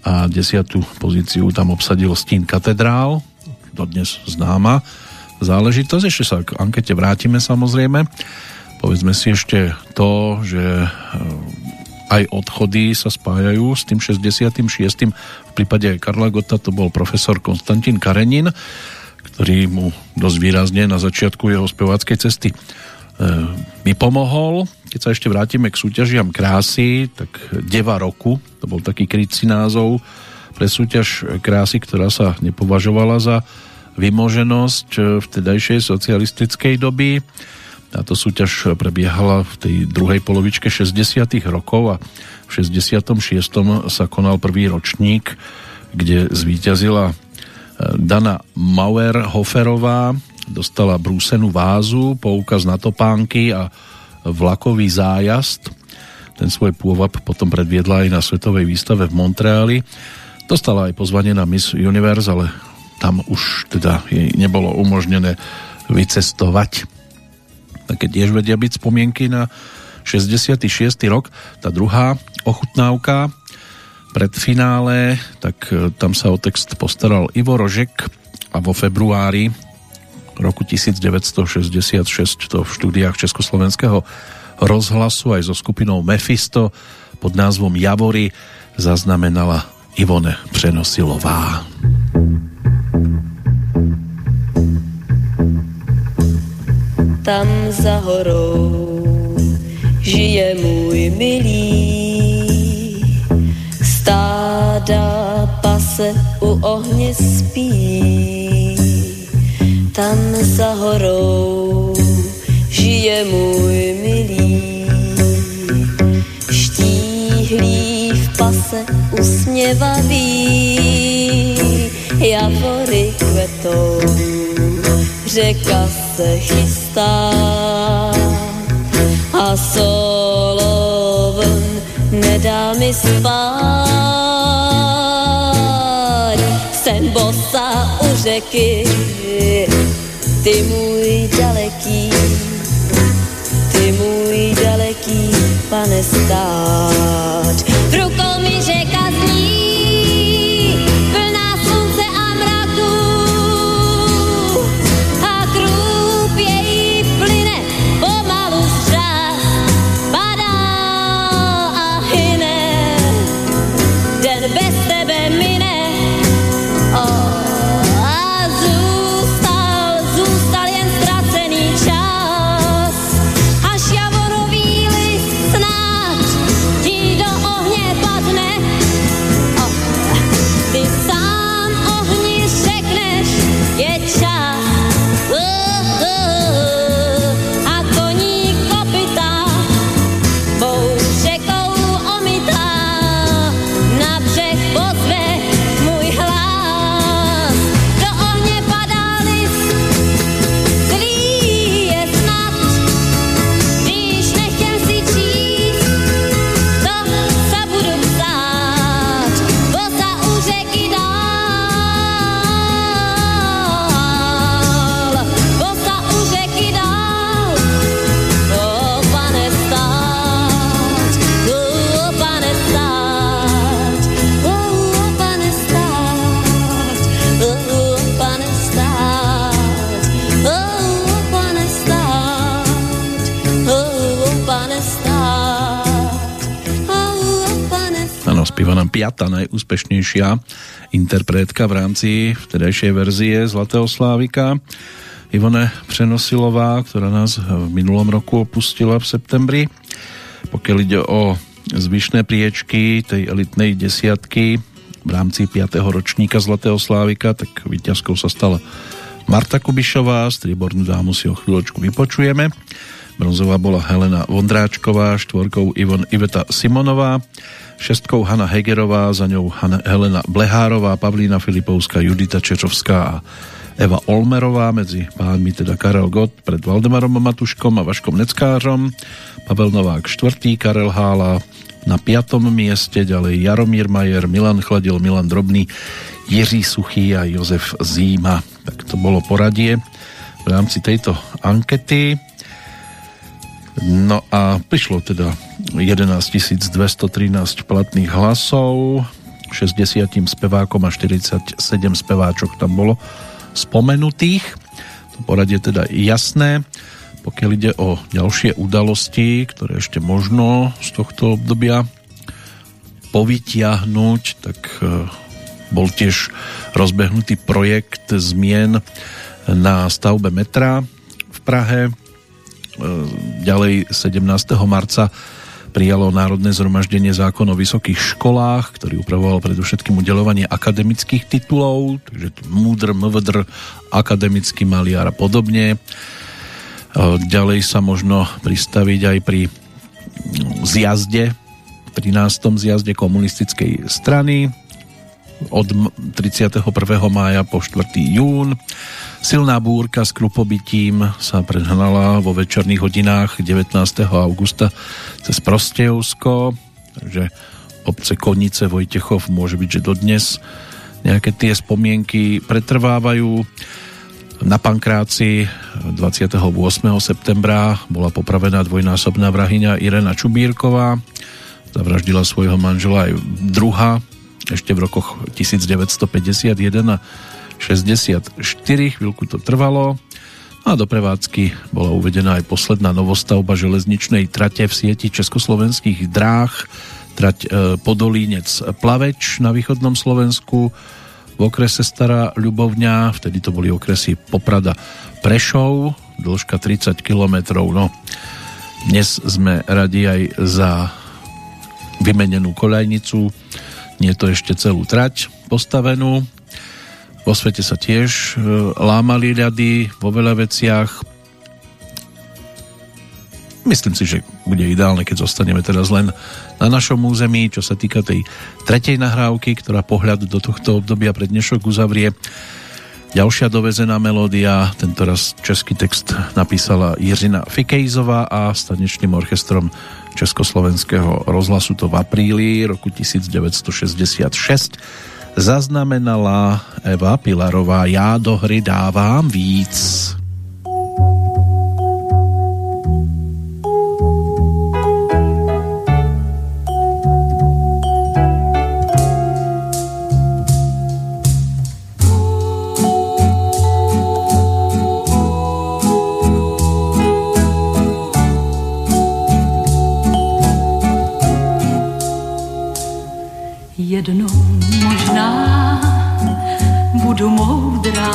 a desiatu pozíciu tam obsadil Stín katedrál, dodnes známa záležitosť. Ešte sa k ankete vrátime samozrejme. Povedzme si ešte to, že aj odchody sa spájajú s tým šesťdesiatym šiestym. V prípade Karla Gotta to bol profesor Konstantín Karenin, ktorý mu dosť výrazne na začiatku jeho speváckej cesty vypomohol. Keď sa ešte vrátime k súťažiam krásy, tak Deva roku, to bol taký krycí názov pre súťaž krásy, ktorá sa nepovažovala za vymoženosť vtedajšej socialistickej doby. Táto súťaž prebiehala v tej druhej polovičke šesťdesiatych rokov a v šesťdesiatom šiestom sa konal prvý ročník, kde zvíťazila Dana Mauerhoferová, dostala brúsenu vázu, poukaz na topánky a vlakový zájazd. Ten svoj pôvab potom predviedla aj na svetovej výstave v Montreali. Dostala aj pozvanie na Miss Universe, ale tam už teda jej nebolo umožnené vycestovať. Také tiež vedia byť spomienky na šesťdesiaty šiesty rok. Tá druhá ochutnávka pred finále, tak tam sa o text postaral Ivo Rožek a vo februári roku devätnásťstošesťdesiatšesť to v štúdiách Československého rozhlasu aj so skupinou Mephisto pod názvom Javory zaznamenala Ivone Přenosilová. Tam za horou žije můj milý, stáda pase u ohně spí. Tam za horou žije můj milý, štíhlý v pase usměvavý, javory kvetou, řeka se chystá a solovn nedá mi spát. Jsem bosá u řeky, ty můj daleký, ty můj daleký pane stát. V rukou mi řeka zní, Áno, spíva nám piata najúspešnejšia interpretka v rámci vtedajšej verzie Zlatého Slávika, Ivone Přenosilová, ktorá nás v minulom roku opustila v septembri. Pokiaľ ide o zvyšné priečky tej elitnej desiatky v rámci piateho ročníka Zlatého Slávika, tak víťazkou sa stala Marta Kubišová, striebornú dámu si o chvíľočku vypočujeme. Bronzová bola Helena Vondráčková, štvorkou Ivon Iveta Simonová, šestkou Hanna Hegerová, za ňou Hanna, Helena Blehárová, Pavlína Filipovská, Judita Čečovská a Eva Olmerová, medzi pánmi teda Karel Gott pred Valdemarom Matuškom a Vaškom Neckářom, Pavel Novák štvrtý, Karel Hála na piatom mieste, ďalej Jaromír Majer, Milan Chladil, Milan Drobný, Jiří Suchý a Jozef Zíma. Tak to bolo poradie v rámci tejto ankety. No a prišlo teda jedenásťtisícdvestotrinásť platných hlasov, šesťdesiat spevákom a štyridsaťsedem speváčok tam bolo spomenutých. To poradie teda jasné. Pokiaľ ide o ďalšie udalosti, ktoré ešte možno z tohto obdobia povytiahnuť, tak bol tiež rozbehnutý projekt zmien na stavbe metra v Prahe. Ďalej sedemnásteho marca prijalo Národné zhromaždenie zákon o vysokých školách, ktorý upravoval predovšetkým udeľovanie akademických titulov, takže múdr, mvdr, akademický maliar a podobne. Ďalej sa možno pristaviť aj pri zjazde, trinástom zjazde komunistickej strany od tridsiateho prvého mája po štvrtého júna. Silná búrka s krupobytím sa prehnala vo večerných hodinách devätnásteho augusta cez Prostejovsko, takže obce Konice, Vojtechov, môže byť, že dodnes nejaké tie spomienky pretrvávajú. Na Pankráci dvadsiateho ôsmeho septembra bola popravená dvojnásobná vrahyňa Irena Čubírková. Zavraždila svojho manžela aj druhá ešte v rokoch devätnásťpäťdesiatjeden a šesťdesiatštyri, chvíľku to trvalo. A do prevádzky bola uvedená aj posledná novostavba železničnej trate v sieti československých dráh, trať Podolínec-Plaveč na východnom Slovensku v okrese Stará Ľubovňa, vtedy to boli okresy Poprada, Prešov, dĺžka tridsať kilometrov. No, dnes sme radi aj za vymenenú koľajnicu, nie to ešte celú trať postavenú. Vo svete sa tiež lámali ľady vo veľa veciach. Myslím si, že bude ideálne, keď zostaneme teraz len na našom území. Čo sa týka tej tretej nahrávky, ktorá pohľad do tohto obdobia pre dnešok uzavrie, ďalšia dovezená melódia, tentoraz český text napísala Jiřina Fikejzová a s tanečným orchestrom Československého rozhlasu to v apríli roku devätnásťšesťdesiatšesť zaznamenala Eva Pilarová. Ja do hry dávam víc. Jednou možná budu moudrá,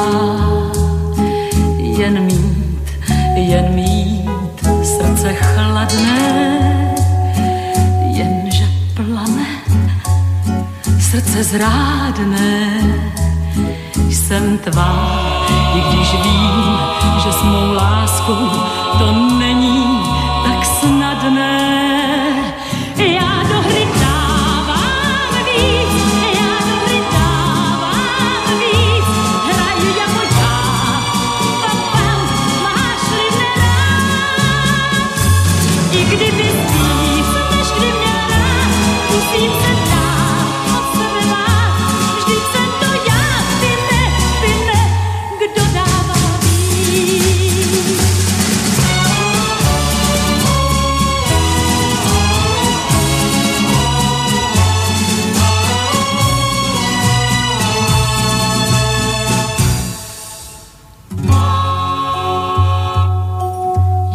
jen mít, jen mít srdce chladné, jenže plame srdce zrádné. Jsem tvá, i když vím, že s mou láskou to není tak snadné. Já do hry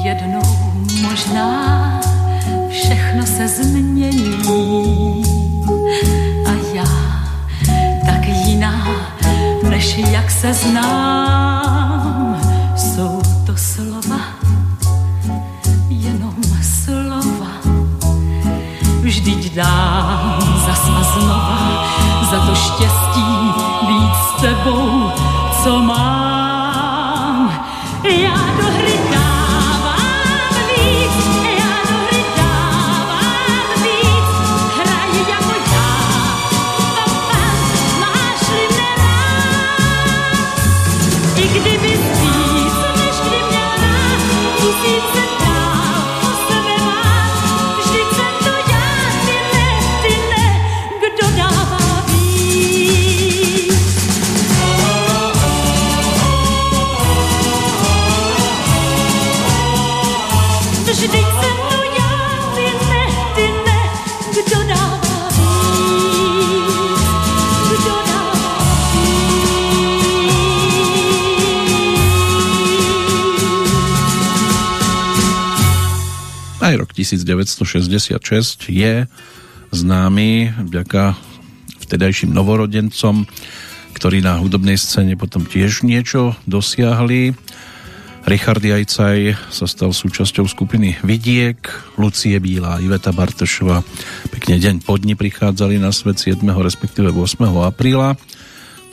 jednou možná všechno se změní a já tak jiná, než jak se znám. Jsou to slova, jenom slova, vždyť dám zas a znova za to štěstí být s tebou, co mám. Já do hry dávám víc, já do hry dávám víc, hraji jako já, papa, máš-li mne rád. I kdyby víc, než kdy měl rád, musím se dál o sebe mát, vždyť jsem to já, ty ne, ty ne, kdo dává víc. Vždyť jsem to já, ty ne, ty ne, kdo dává víc, kdo dává víc. Aj rok devätnásť šesťdesiatšesť je známy vďaka vtedajším novorodencom, ktorí na hudobnej scéne potom tiež niečo dosiahli. Richard Jajcaj sa stal súčasťou skupiny Vidiek, Lucie Bílá, Iveta Bartošová. Pekne deň po dni prichádzali na svet siedmeho respektíve ôsmeho apríla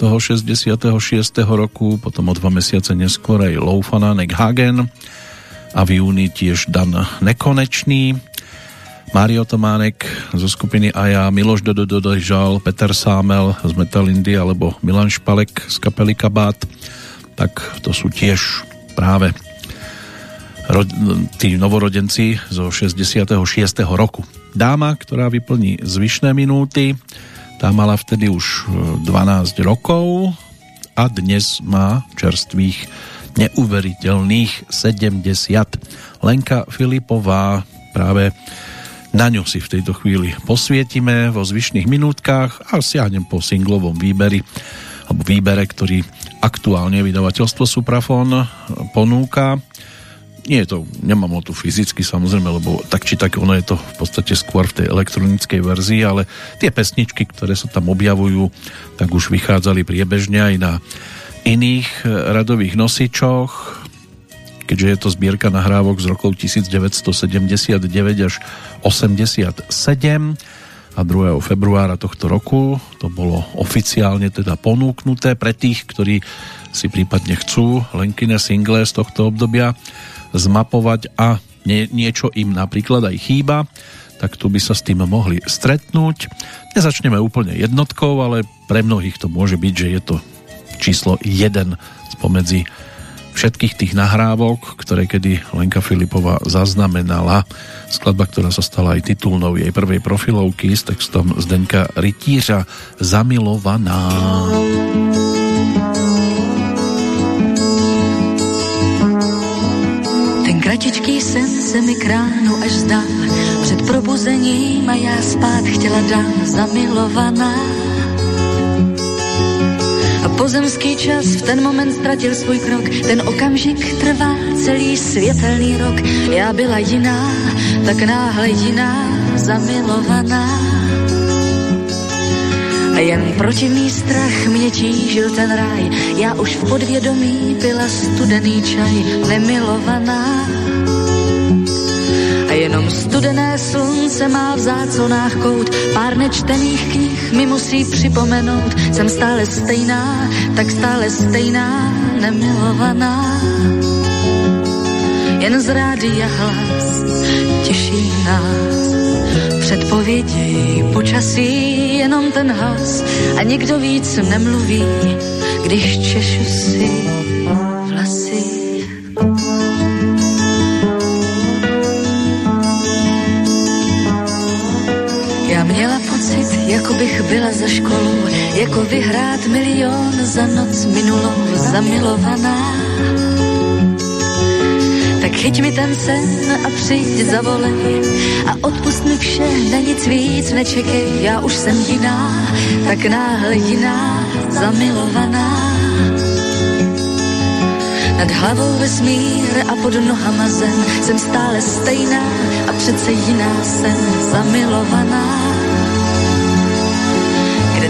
toho šesťdesiateho šiesteho roku, potom o dva mesiace neskôr aj Loufana Nekhagen a v júni tiež Dan Nekonečný. Mário Tománek zo skupiny Aja, Miloš Dodododžal, Peter Sámel z Metalindy alebo Milan Špalek z kapely Kabát, tak to sú tiež práve tí novorodenci zo šesťdesiateho šiesteho roku. Dáma, ktorá vyplní zvyšné minúty, tá mala vtedy už dvanásť rokov a dnes má čerstvých neuveriteľných sedemdesiat. Lenka Filipová, práve na ňu si v tejto chvíli posvietime vo zvyšných minútkach a siahnem po singlovom výberi alebo výbere, ktorý aktuálne vydavateľstvo Suprafon ponúka. Nie je to, nemám ho tu fyzicky samozrejme, lebo tak či tak ono je to v podstate skôr v tej elektronickej verzii, ale tie pesničky, ktoré sa tam objavujú, tak už vychádzali priebežne aj na iných radových nosičoch, keďže je to zbierka nahrávok z rokov devätnásť sedemdesiatdeväť až osemdesiatsedem. A druhého februára tohto roku to bolo oficiálne teda ponúknuté pre tých, ktorí si prípadne chcú Lenkine single z tohto obdobia zmapovať a nie, niečo im napríklad aj chýba, tak tu by sa s tým mohli stretnúť. Nezačneme úplne jednotkou, ale pre mnohých to môže byť, že je to číslo jeden spomedzi všetkých tých nahrávok, ktoré kedy Lenka Filipová zaznamenala. Skladba, ktorá sa stala aj titulnou jej prvej profilovky s textom Zdenka Rytířa, Zamilovaná. Ten kratičký sen se mi k ránu až zdá, před probuzením a já spát chtěla dám, zamilovaná. Pozemský čas v ten moment ztratil svůj krok, ten okamžik trvá celý světelný rok. Já byla jiná, tak náhle jiná, zamilovaná. A jen proti mý strach mě tížil ten ráj, já už v podvědomí byla studený čaj, nemilovaná. A jenom studené slunce má v záconách kout, pár nečtených knih mi musí připomenout, jsem stále stejná, tak stále stejná, nemilovaná. Jen z rádia hlas těší nás, předpovědi počasí, jenom ten hlas a nikdo víc nemluví, když češu si vlasy. Jako bych byla za školu, jako vyhrát milion za noc minulou, zamilovaná. Tak chyť mi ten sen a přijď, zavolej a odpust mi vše, na nic víc nečekej, já už jsem jiná, tak náhle jiná, zamilovaná. Nad hlavou vesmír a pod nohama zem, jsem stále stejná a přece jiná jsem zamilovaná. Kde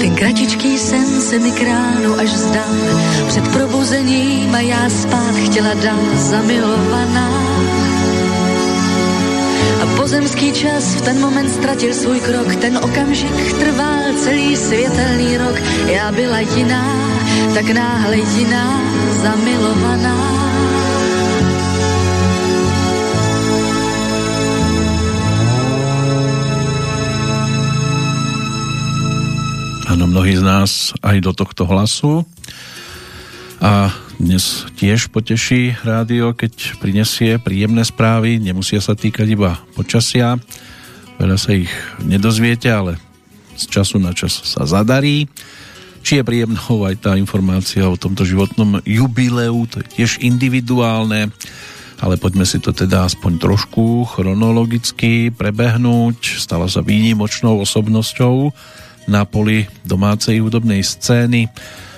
Ten kratičký sen se mi k ránu až zdal, před probuzením a já spát chtěla dál zamilovaná. Pozemský čas v ten moment ztratil svůj krok, ten okamžik trval celý světelný rok. Já byla jiná, tak náhle jiná, zamilovaná. Ano, mnohí z nás aj do tohto hlasu a dnes tiež poteší rádio, keď prinesie príjemné správy. Nemusia sa týkať iba počasia. Veľa sa ich nedozviete, ale z času na čas sa zadarí. Či je príjemnou aj tá informácia o tomto životnom jubileu, to je tiež individuálne, ale poďme si to teda aspoň trošku chronologicky prebehnúť. Stala sa výnimočnou osobnosťou na poli domácej hudobnej scény.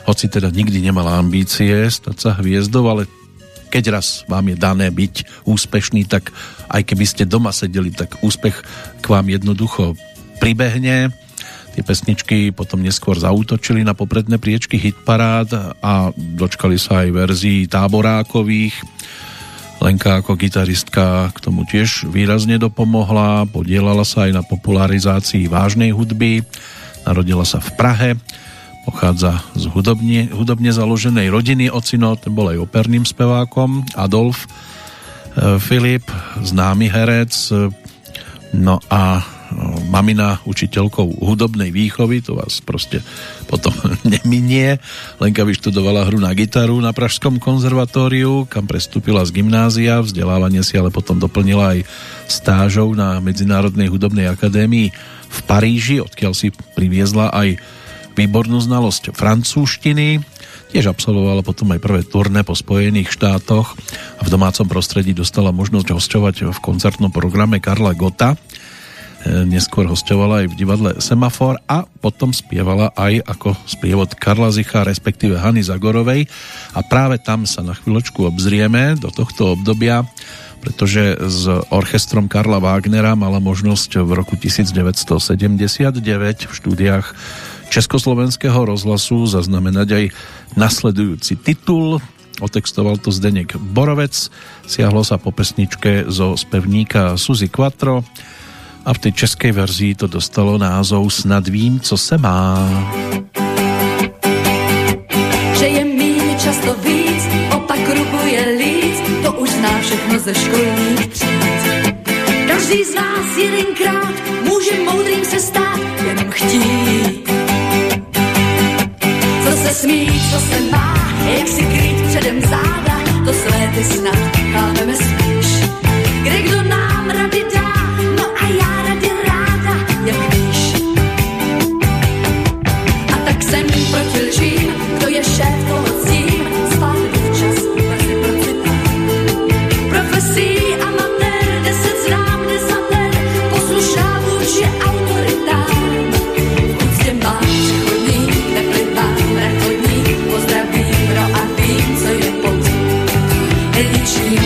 Hoci teda nikdy nemala ambície stať sa hviezdou, ale keď raz vám je dané byť úspešný, tak aj keby ste doma sedeli, tak úspech k vám jednoducho pribehne. Tie pesničky potom neskôr zaútočili na popredné priečky hitparád a dočkali sa aj verzií táborákových. Lenka ako gitaristka k tomu tiež výrazne dopomohla, podielala sa aj na popularizácii vážnej hudby, narodila sa v Prahe. Pochádza z hudobne, hudobne založenej rodiny. Ocino, ten bol aj operným spevákom. Adolf Filip, známy herec. No a mamina učiteľkou hudobnej výchovy, to vás proste potom neminie. Lenka vyštudovala hru na gitaru na Pražskom konzervatóriu, kam prestúpila z gymnázia. Vzdelávanie si ale potom doplnila aj stážou na Medzinárodnej hudobnej akadémii v Paríži, odkiaľ si priviezla aj výbornú znalosť francúzštiny. Tiež absolvovala potom aj prvé turné po Spojených štátoch a v domácom prostredí dostala možnosť hosťovať v koncertnom programe Karla Gotta. Neskôr hosťovala aj v divadle Semafor a potom spievala aj ako sprievod Karla Zicha, respektíve Hany Zagorovej. A práve tam sa na chvíľočku obzrieme do tohto obdobia, pretože s orchestrom Karla Wagnera mala možnosť v roku devätnásťsedemdesiatdeväť v štúdiách Československého rozhlasu zaznamenať aj nasledujúci titul. Otextoval to Zdeněk Borovec. Siahlo sa po pesničke zo spevníka Suzy Quattro a v tej českej verzii to dostalo názov Snad vím, co se má. Že je míň často víc, opak rubuje líc, to už zná všechno ze školních tříc. Každý z nás jedenkrát môže moudrým se stát, jenom chtít. Co se smí, co se má, jak si kryt předem záda, to své ty snad chápeme spíš. Kde kdo nám rady dá, no a já rady ráda, jak víš. A tak jsem proti lžím, kdo je šéf, koho ctím, zvládnu včas mezi procitá. Profesí amatér, deset znám, desatér, poslušávám, že autoritár. Thank you.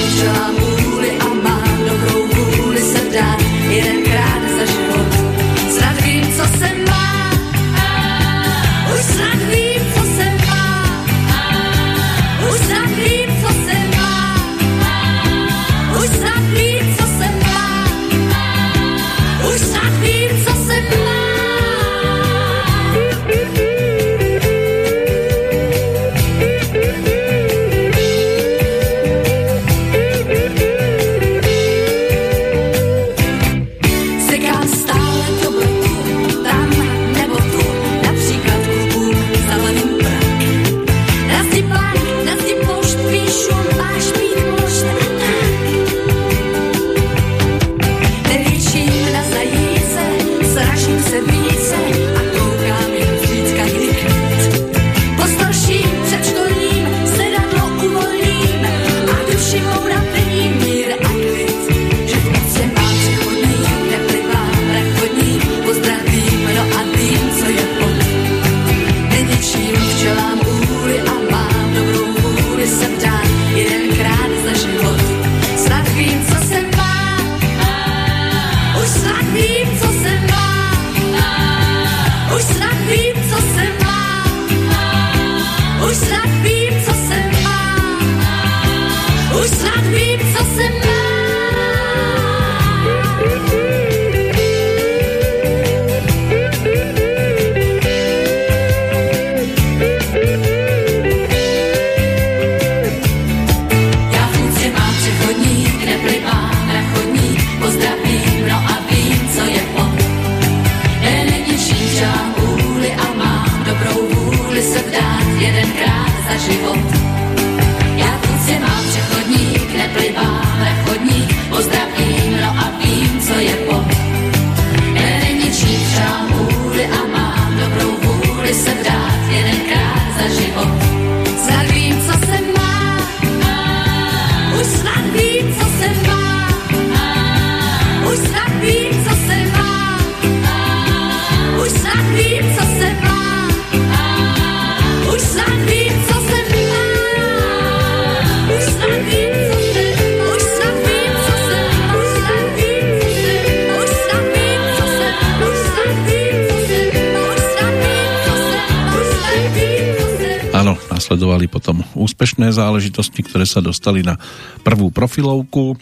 nasledovali potom úspešné záležitosti, ktoré sa dostali na prvú profilovku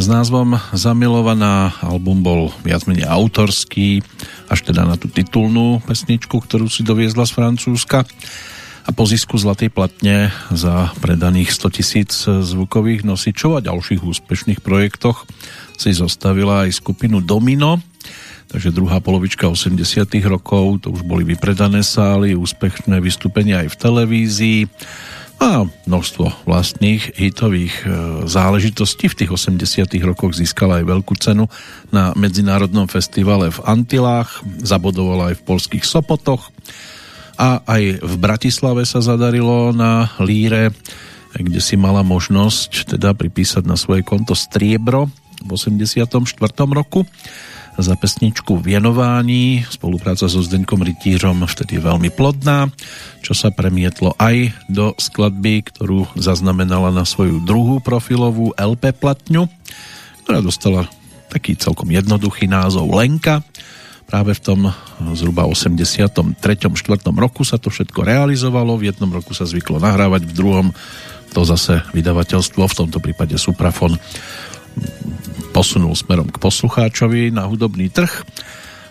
s názvom Zamilovaná. Album bol viac menej autorský, až teda na tú titulnú pesničku, ktorú si doviezla z Francúzska. A po zisku zlatej platne za predaných sto tisíc zvukových nosičov a ďalších úspešných projektoch si zostavila aj skupinu Domino. Takže druhá polovička osemdesiatych rokov, to už boli vypredané sály, úspešné vystúpenia aj v televízii a množstvo vlastných hitových záležitostí. V tých osemdesiatych rokoch získala aj veľkú cenu na medzinárodnom festivale v Antilách, zabodovala aj v poľských Sopotoch a aj v Bratislave sa zadarilo na líre, kde si mala možnosť teda pripísať na svoje konto striebro v osemdesiatom štvrtom roku za pesničku Vienování. Spolupráca so Zdeňkom Rytířom vtedy veľmi plodná, čo sa premietlo aj do skladby, ktorú zaznamenala na svoju druhú profilovú el pé platňu, ktorá dostala taký celkom jednoduchý názov Lenka. Práve v tom zhruba osemdesiatom treťom štvrtom roku sa to všetko realizovalo. V jednom roku sa zvyklo nahrávať, v druhom to zase vydavateľstvo, v tomto prípade Suprafon, posunul smerom k poslucháčovi na hudobný trh.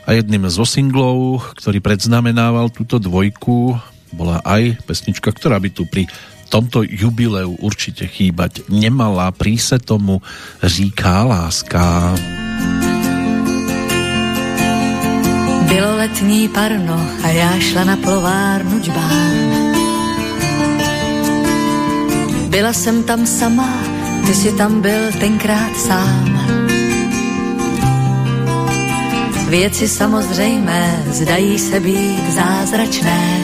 A jedným zo singlov, ktorý predznamenával túto dvojku, bola aj pesnička, ktorá by tu pri tomto jubileu určite chýbať nemala. Prý se tomu říká láska. Bylo letní parno a já šla na plovárnu Džbán. Byla jsem tam sama, ty si tam byl tenkrát sám. Věci samozřejmé zdají se být zázračné,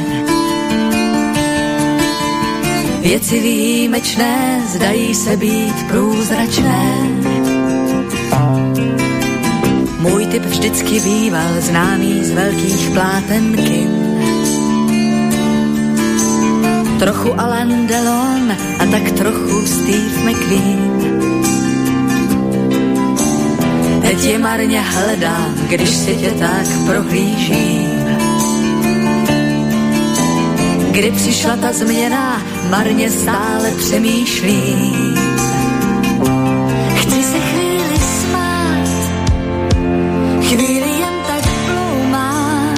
věci výjimečné zdají se být průzračné. Můj typ vždycky býval známý z velkých pláten kin, trochu Alain Delon a tak trochu Steve McQueen. Teď je marně hledám, když si tě tak prohlížím. Kdy přišla ta změna, marně stále přemýšlím. Chci se chvíli smát, chvíli jen tak ploumám,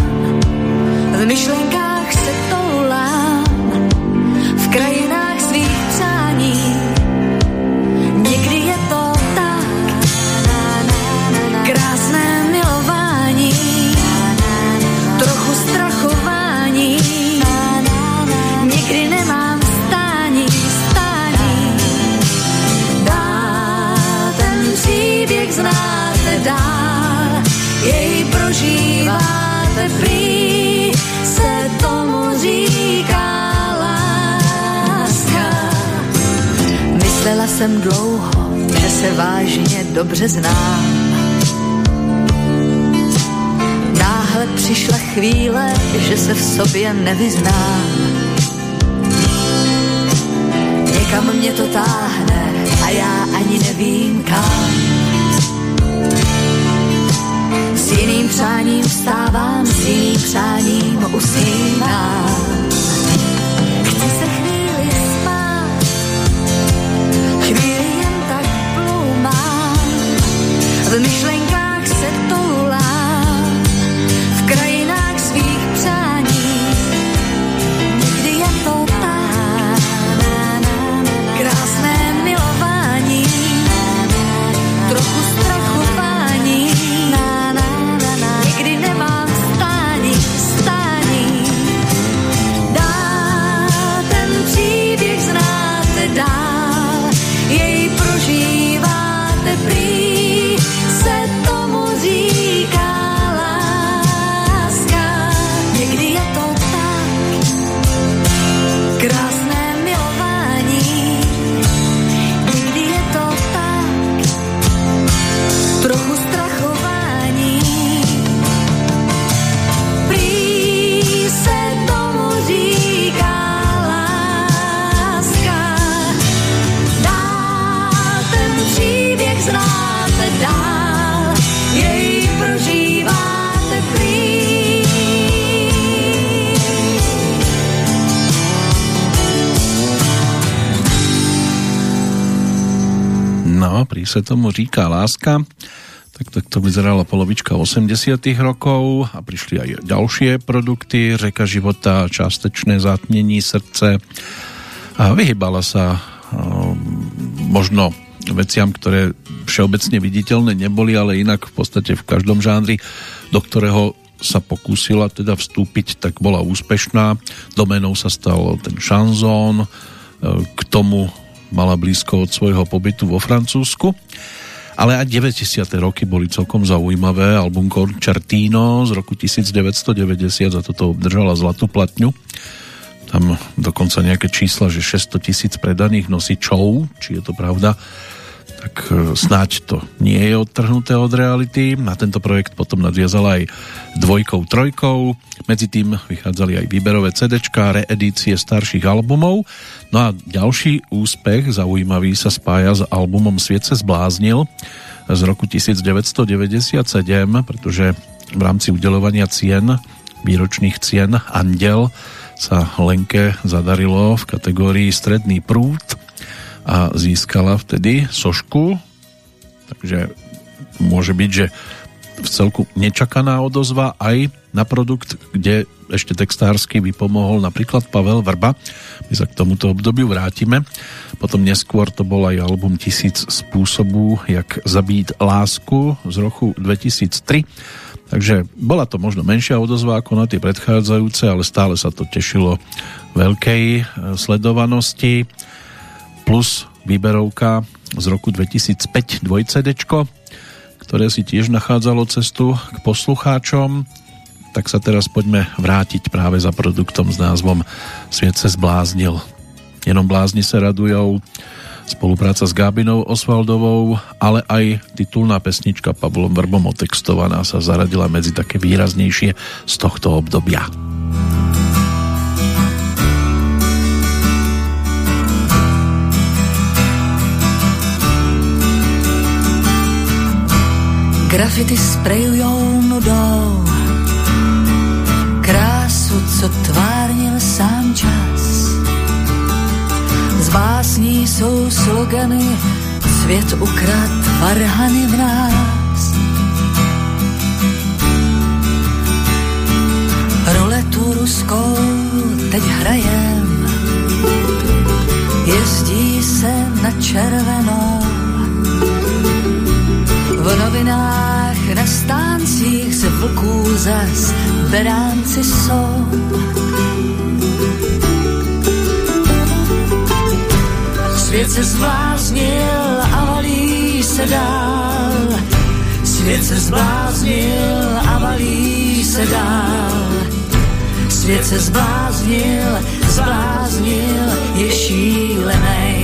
v myšlenkách se toulám, v krajinách svých přání. Někdy je to tak krásné milování, trochu strachování, někdy nemám stání, stání. Dál ten příběh znáte dál, jej prožíváte, prý se tomu říká. Myslela jsem dlouho, že se vážně dobře znám. Náhle přišla chvíle, že se v sobě nevyznám. Někam mě to táhne a já ani nevím kam. S jiným přáním vstávám, s jiným přáním usínám. V myšlenkách se toulám, v krajinách svých přání. Někdy je to tak krásné milování, trochu strachování, někdy nemám stání, stání. No, prý sa tomu říká láska. Tak, tak to vyzerala polovička osemdesiatych rokov a prišli aj ďalšie produkty, Řeka života, Částečné zátmení srdce. A vyhýbala sa um, možno veciam, ktoré všeobecne viditeľné neboli, ale inak v podstate v každom žánri, do ktorého sa pokúsila teda vstúpiť, tak bola úspešná. Doménou sa stal ten šanzón, k tomu mala blízko od svojho pobytu vo Francúzsku. Ale aj deväťdesiate roky boli celkom zaujímavé. Album Concertino z roku devätnásťstodeväťdesiat za toto obdržala zlatú platňu. Tam dokonca nejaké čísla, že šesťsto tisíc predaných nosičov, či je to pravda, tak snáď to nie je odtrhnuté od reality. Na tento projekt potom nadviazala aj dvojkou, trojkou. Medzi tým vychádzali aj výberové CDčka, reedície starších albumov. No a ďalší úspech zaujímavý sa spája s albumom Sviet se zbláznil z roku devätnásťstodeväťdesiatsedem, pretože v rámci udeľovania cien, výročných cien Anděl sa Lenke zadarilo v kategórii Stredný prúd a získala vtedy sošku, takže môže byť, že v celku nečakaná odozva aj na produkt, kde ešte textársky vypomohol napríklad Pavel Vrba. My sa k tomuto obdobiu vrátime. Potom neskôr to bol aj album Tisíc spôsobů, jak zabít lásku z roku dvetisíctri. Takže bola to možno menšia odozva ako na tie predchádzajúce, ale stále sa to tešilo veľkej sledovanosti. Plus výberovka z roku dvetisícpäť dvojcedečko, ktoré si tiež nachádzalo cestu k poslucháčom. Tak sa teraz poďme vrátiť práve za produktom s názvom Sviet se zbláznil. Jenom blázni sa radujú, spolupráca s Gábinou Osvaldovou, ale aj titulná pesnička Pavlom Vrbom otextovaná sa zaradila medzi také výraznejšie z tohto obdobia. Grafity sprejujou nudou krásu, co tvárnil sám čas. Z básní jsou slogany, svět ukrad varhany v nás. Roletu ruskou teď hrajem, jezdí se na červenou. V novinách, na stáncích se vlků zas beránci jsou. Svět se zbláznil a valí se dál. Svět se zbláznil a valí se dál. Svět se zbláznil, zbláznil, je šílenej.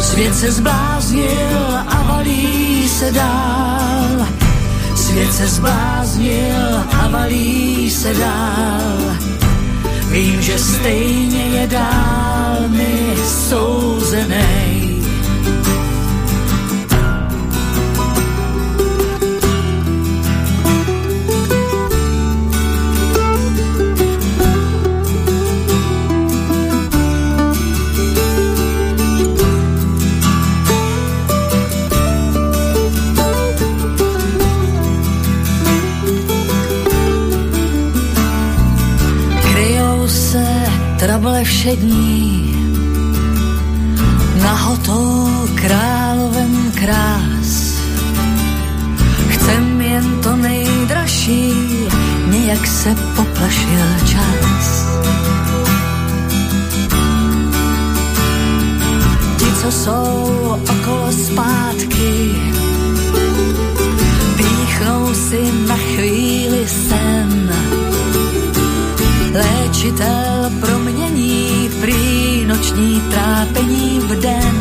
Svět se zbláznil a valí se dál. Svět se zbláznil a valí se dál. Vím, že stejně je dál mi souzenej. Trable všední, nahotou královem krás. Chcem jen to nejdražší, nějak se poplašil čas. Ti, co jsou okolo zpátky, píchnou si na chvíli sen. Léčitel promění prý noční trápení v den.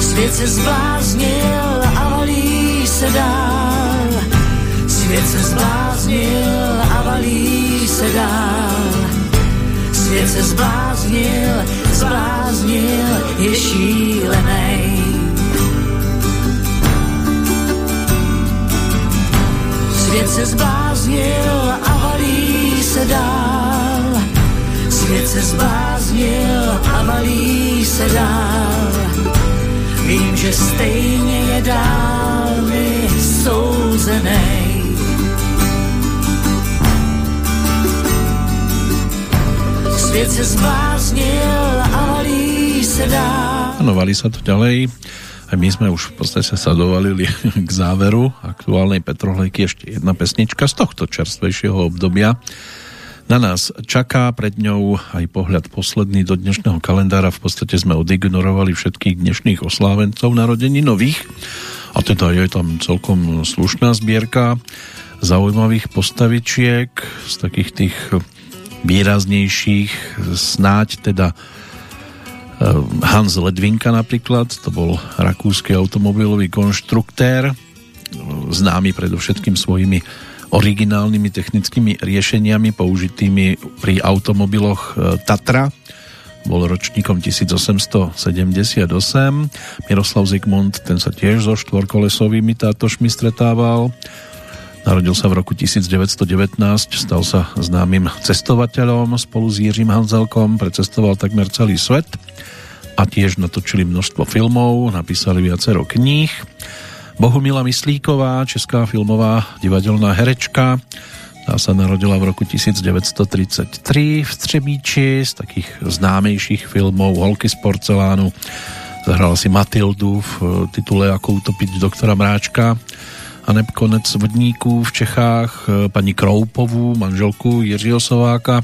Svět se zbláznil a valí se dál. Svět se zbláznil a valí se dál. Svět se zbláznil, zbláznil, je šílenej. Svět se zbláznil a valí se dál, vím, že stejně je dál mi souzenej. Svět se zbláznil a valí se dál. Ano, valí se to ďalej. A my sme už v podstate sa dovalili k záveru aktuálnej Petrolejky. Ešte jedna pesnička z tohto čerstvejšieho obdobia. Na nás čaká, pred ňou aj pohľad posledný do dnešného kalendára. V podstate sme odignorovali všetkých dnešných oslávencov narodení nových. A teda je tam celkom slušná zbierka zaujímavých postavičiek z takých tých výraznejších, snáď teda Hans Ledvinka napríklad, to bol rakúsky automobilový konštruktér, známy predovšetkým svojimi originálnymi technickými riešeniami použitými pri automobiloch Tatra. Bol ročníkom tisíc osemsto sedemdesiatosem. Miroslav Zikmund, ten sa tiež so štvorkolesovými tátošmi stretával. Narodil sa v roku devätnásťstodevätnásť, stal sa známym cestovateľom, spolu s Jiřím Hanzelkom precestoval takmer celý svet a tiež natočili množstvo filmov, napísali viacero kníh. Bohumila Myslíková, česká filmová divadelná herečka, tá sa narodila v roku devätnásťstotridsaťtri v Třebíči. Z takých známejších filmov Holky z porcelánu, zahrala si Matildu v titule Ako utopiť doktora Mráčka, a nekonec Vodníků v Čechách, paní Kroupovú, manželku Jiřího Sováka,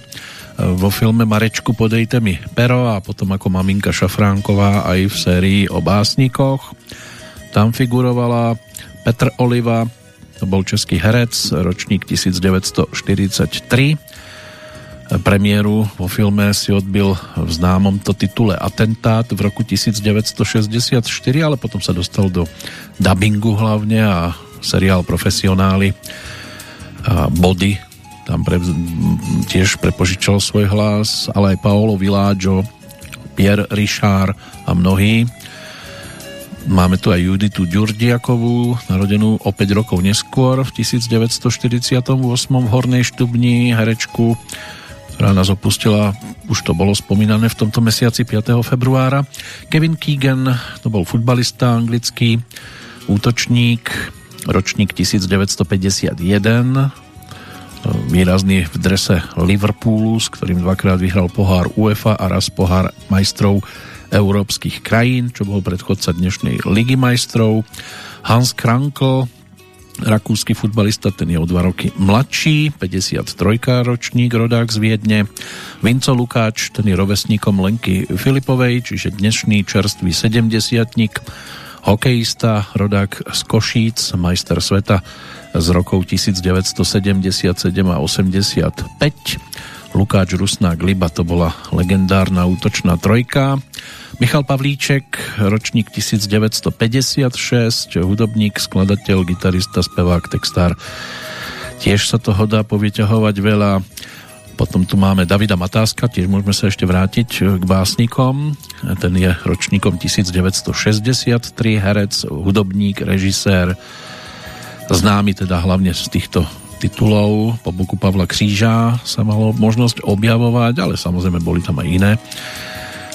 vo filme Marečku podejte mi pero, a potom ako maminka Šafránková aj v sérii o básnikoch. Tam figurovala. Petr Oliva, to bol český herec, ročník devätnásťstoštyridsaťtri. Premiéru vo filme si odbil v známom to titule Atentát v roku devätnásťstošesťdesiatštyri, ale potom sa dostal do dabingu hlavne a seriál Profesionály a Body, tam pre, tiež prepožičal svoj hlas, ale aj Paolo Villaggio, Pierre Richard a mnohí. Máme tu aj Juditu Ďurdiakovú, narodenú o päť rokov neskôr v devätnásťstoštyridsiatosem v Hornej Štubni, herečku, ktorá nás opustila, už to bolo spomínané v tomto mesiaci piateho februára. Kevin Keegan, to bol futbalista anglický, útočník, ročník devätnásťstopäťdesiatjeden, výrazný v drese Liverpoolu, s ktorým dvakrát vyhral pohár UEFA a raz pohár majstrov európskych krajín, čo bol predchodca dnešnej Ligy majstrov. Hans Krankl, rakúsky futbalista, ten je o dva roky mladší, päťdesiattri ročník, rodák z Viedne. Vinco Lukáč, ten je rovesníkom Lenky Filipovej, čiže dnešný čerstvý sedemdesiatnik, hokejista, rodák z Košíc, majster sveta z rokov devätnásťstosedemdesiatsedem a osemdesiatpäť. Lukáč Rusnák Liba, to bola legendárna útočná trojka. Michal Pavlíček, ročník devätnásťstopäťdesiatšesť, hudobník, skladateľ, gitarista, spevák, textár. Tiež sa toho dá povyťahovať veľa. Potom tu máme Davida Matáska, tiež môžeme sa ešte vrátiť k básnikom. Ten je ročníkom devätnásťstošesťdesiattri, herec, hudobník, režisér, známy teda hlavne z týchto titulov. Po boku Pavla Kříža sa malo možnosť objavovať, ale samozrejme boli tam aj iné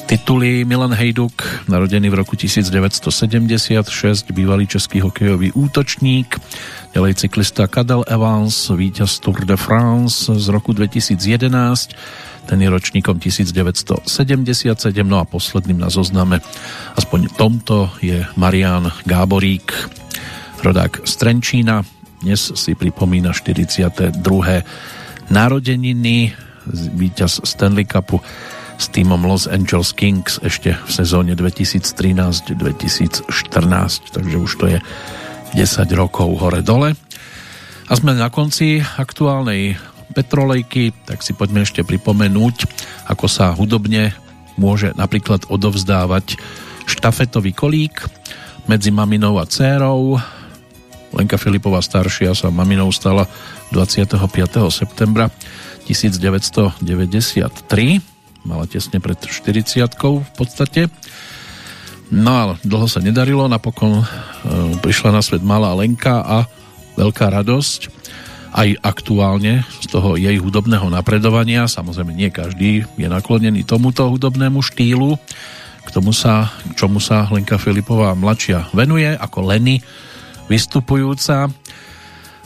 tituly. Milan Hejduk, narodený v roku devätnásťstosedemdesiatšesť, bývalý český hokejový útočník, ďalej cyklista Cadel Evans, víťaz Tour de France z roku dvetisícjedenásť, ten je ročníkom devätnásťstosedemdesiatsedem, no a posledným na zozname, aspoň tomto, je Marián Gáborík, rodák z Trenčína, dnes si pripomína štyridsiate druhé narodeniny, víťaz Stanley Cupu s týmom Los Angeles Kings ešte v sezóne dvetisíctrinásť dvetisícštrnásť, takže už to je desať rokov hore-dole. A sme na konci aktuálnej Petrolejky, tak si poďme ešte pripomenúť, ako sa hudobne môže napríklad odovzdávať štafetový kolík medzi maminou a dcérou. Lenka Filipová staršia sa maminou stala dvadsiateho piateho septembra devätnásťstodeväťdesiattri, mala tesne pred štyridsiatkou v podstate. No ale dlho sa nedarilo, napokon e, prišla na svet malá Lenka a veľká radosť aj aktuálne z toho jej hudobného napredovania. Samozrejme nie každý je naklonený tomuto hudobnému štýlu, k tomu sa, k čomu sa Lenka Filipová mladšia venuje ako Leny vystupujúca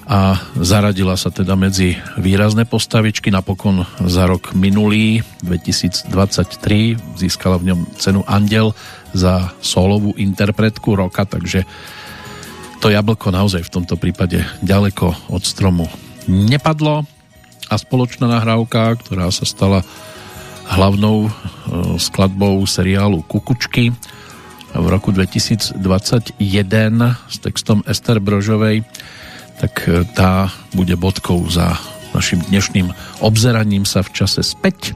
a zaradila sa teda medzi výrazné postavičky. Napokon za rok minulý dvetisíctridsaťtri získala v ňom cenu Anděl za solovú interpretku roka, takže to jablko naozaj v tomto prípade ďaleko od stromu nepadlo a spoločná nahrávka, ktorá sa stala hlavnou skladbou seriálu Kukučky v roku dvetisícdvadsaťjeden s textom Ester Brožovej, tak tá bude bodkou za našim dnešným obzeraním sa v čase späť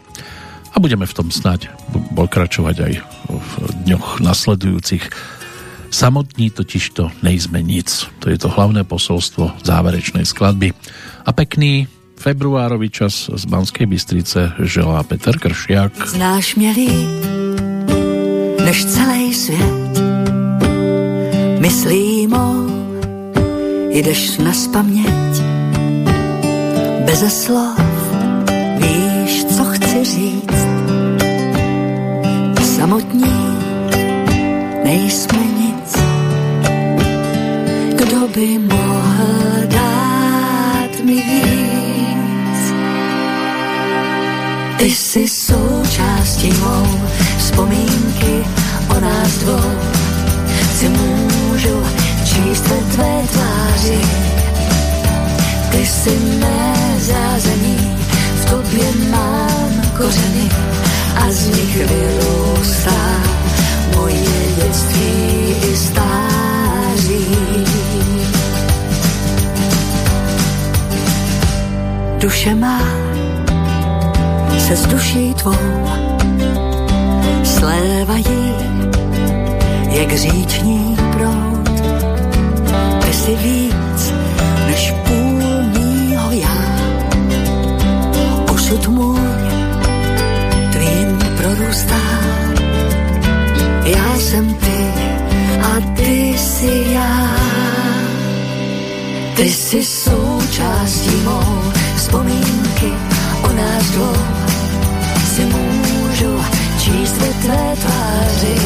a budeme v tom snáď pokračovať aj v dňoch nasledujúcich. Samotní totiž to nejsme nic. To je to hlavné posolstvo záverečnej skladby. A pekný februárový čas z Banskej Bystrice želá Peter Kršiak. Znáš mě líp než celý svět, myslím o jdeš na spaměť, beze slov víš, co chci říct. Samotní nejsme nic, kdo by mohl dát mi víc. Ty jsi součástí mou, vzpomínky o nás dvou, si můžu číst ve tvé tváři. Ty jsi mé zázemí, v tobě mám kořeny a z nich vyrůstá moje dětství i stáří. Duše má se s duší tvou slévají jak říční proud. Ty jsi víc než půl mýho já, osud můj tvým prorůstá. Já jsem ty a ty jsi já. Ty jsi součástí mou, vzpomínky o nás dvou si můžu číst ve tvé tváři.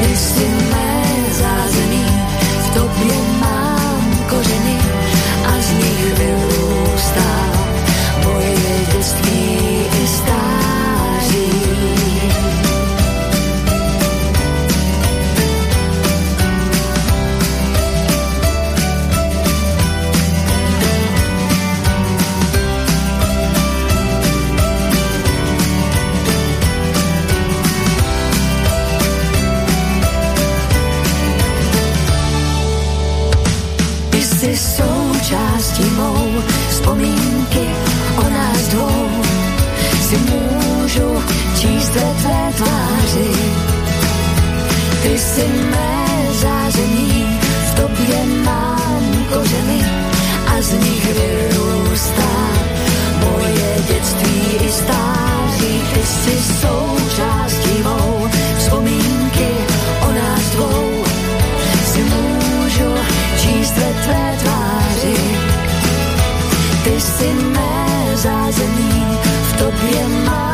Ty jsi mé zázemí, v tobě mám kořeny a z nich vyrůstá moje dětství i stáří. Součástí mou, vzpomínky o nás dvou si můžu číst ve tvé tváři. Ty jsi mé záření, v tobě mám kořeny a z nich vyrůstá moje dětství i stáří. Ty jsi součástí mou, vzpomínky o nás dvou si můžu číst ve tvé tváři. Ty jsi mé zázemí, v tobě má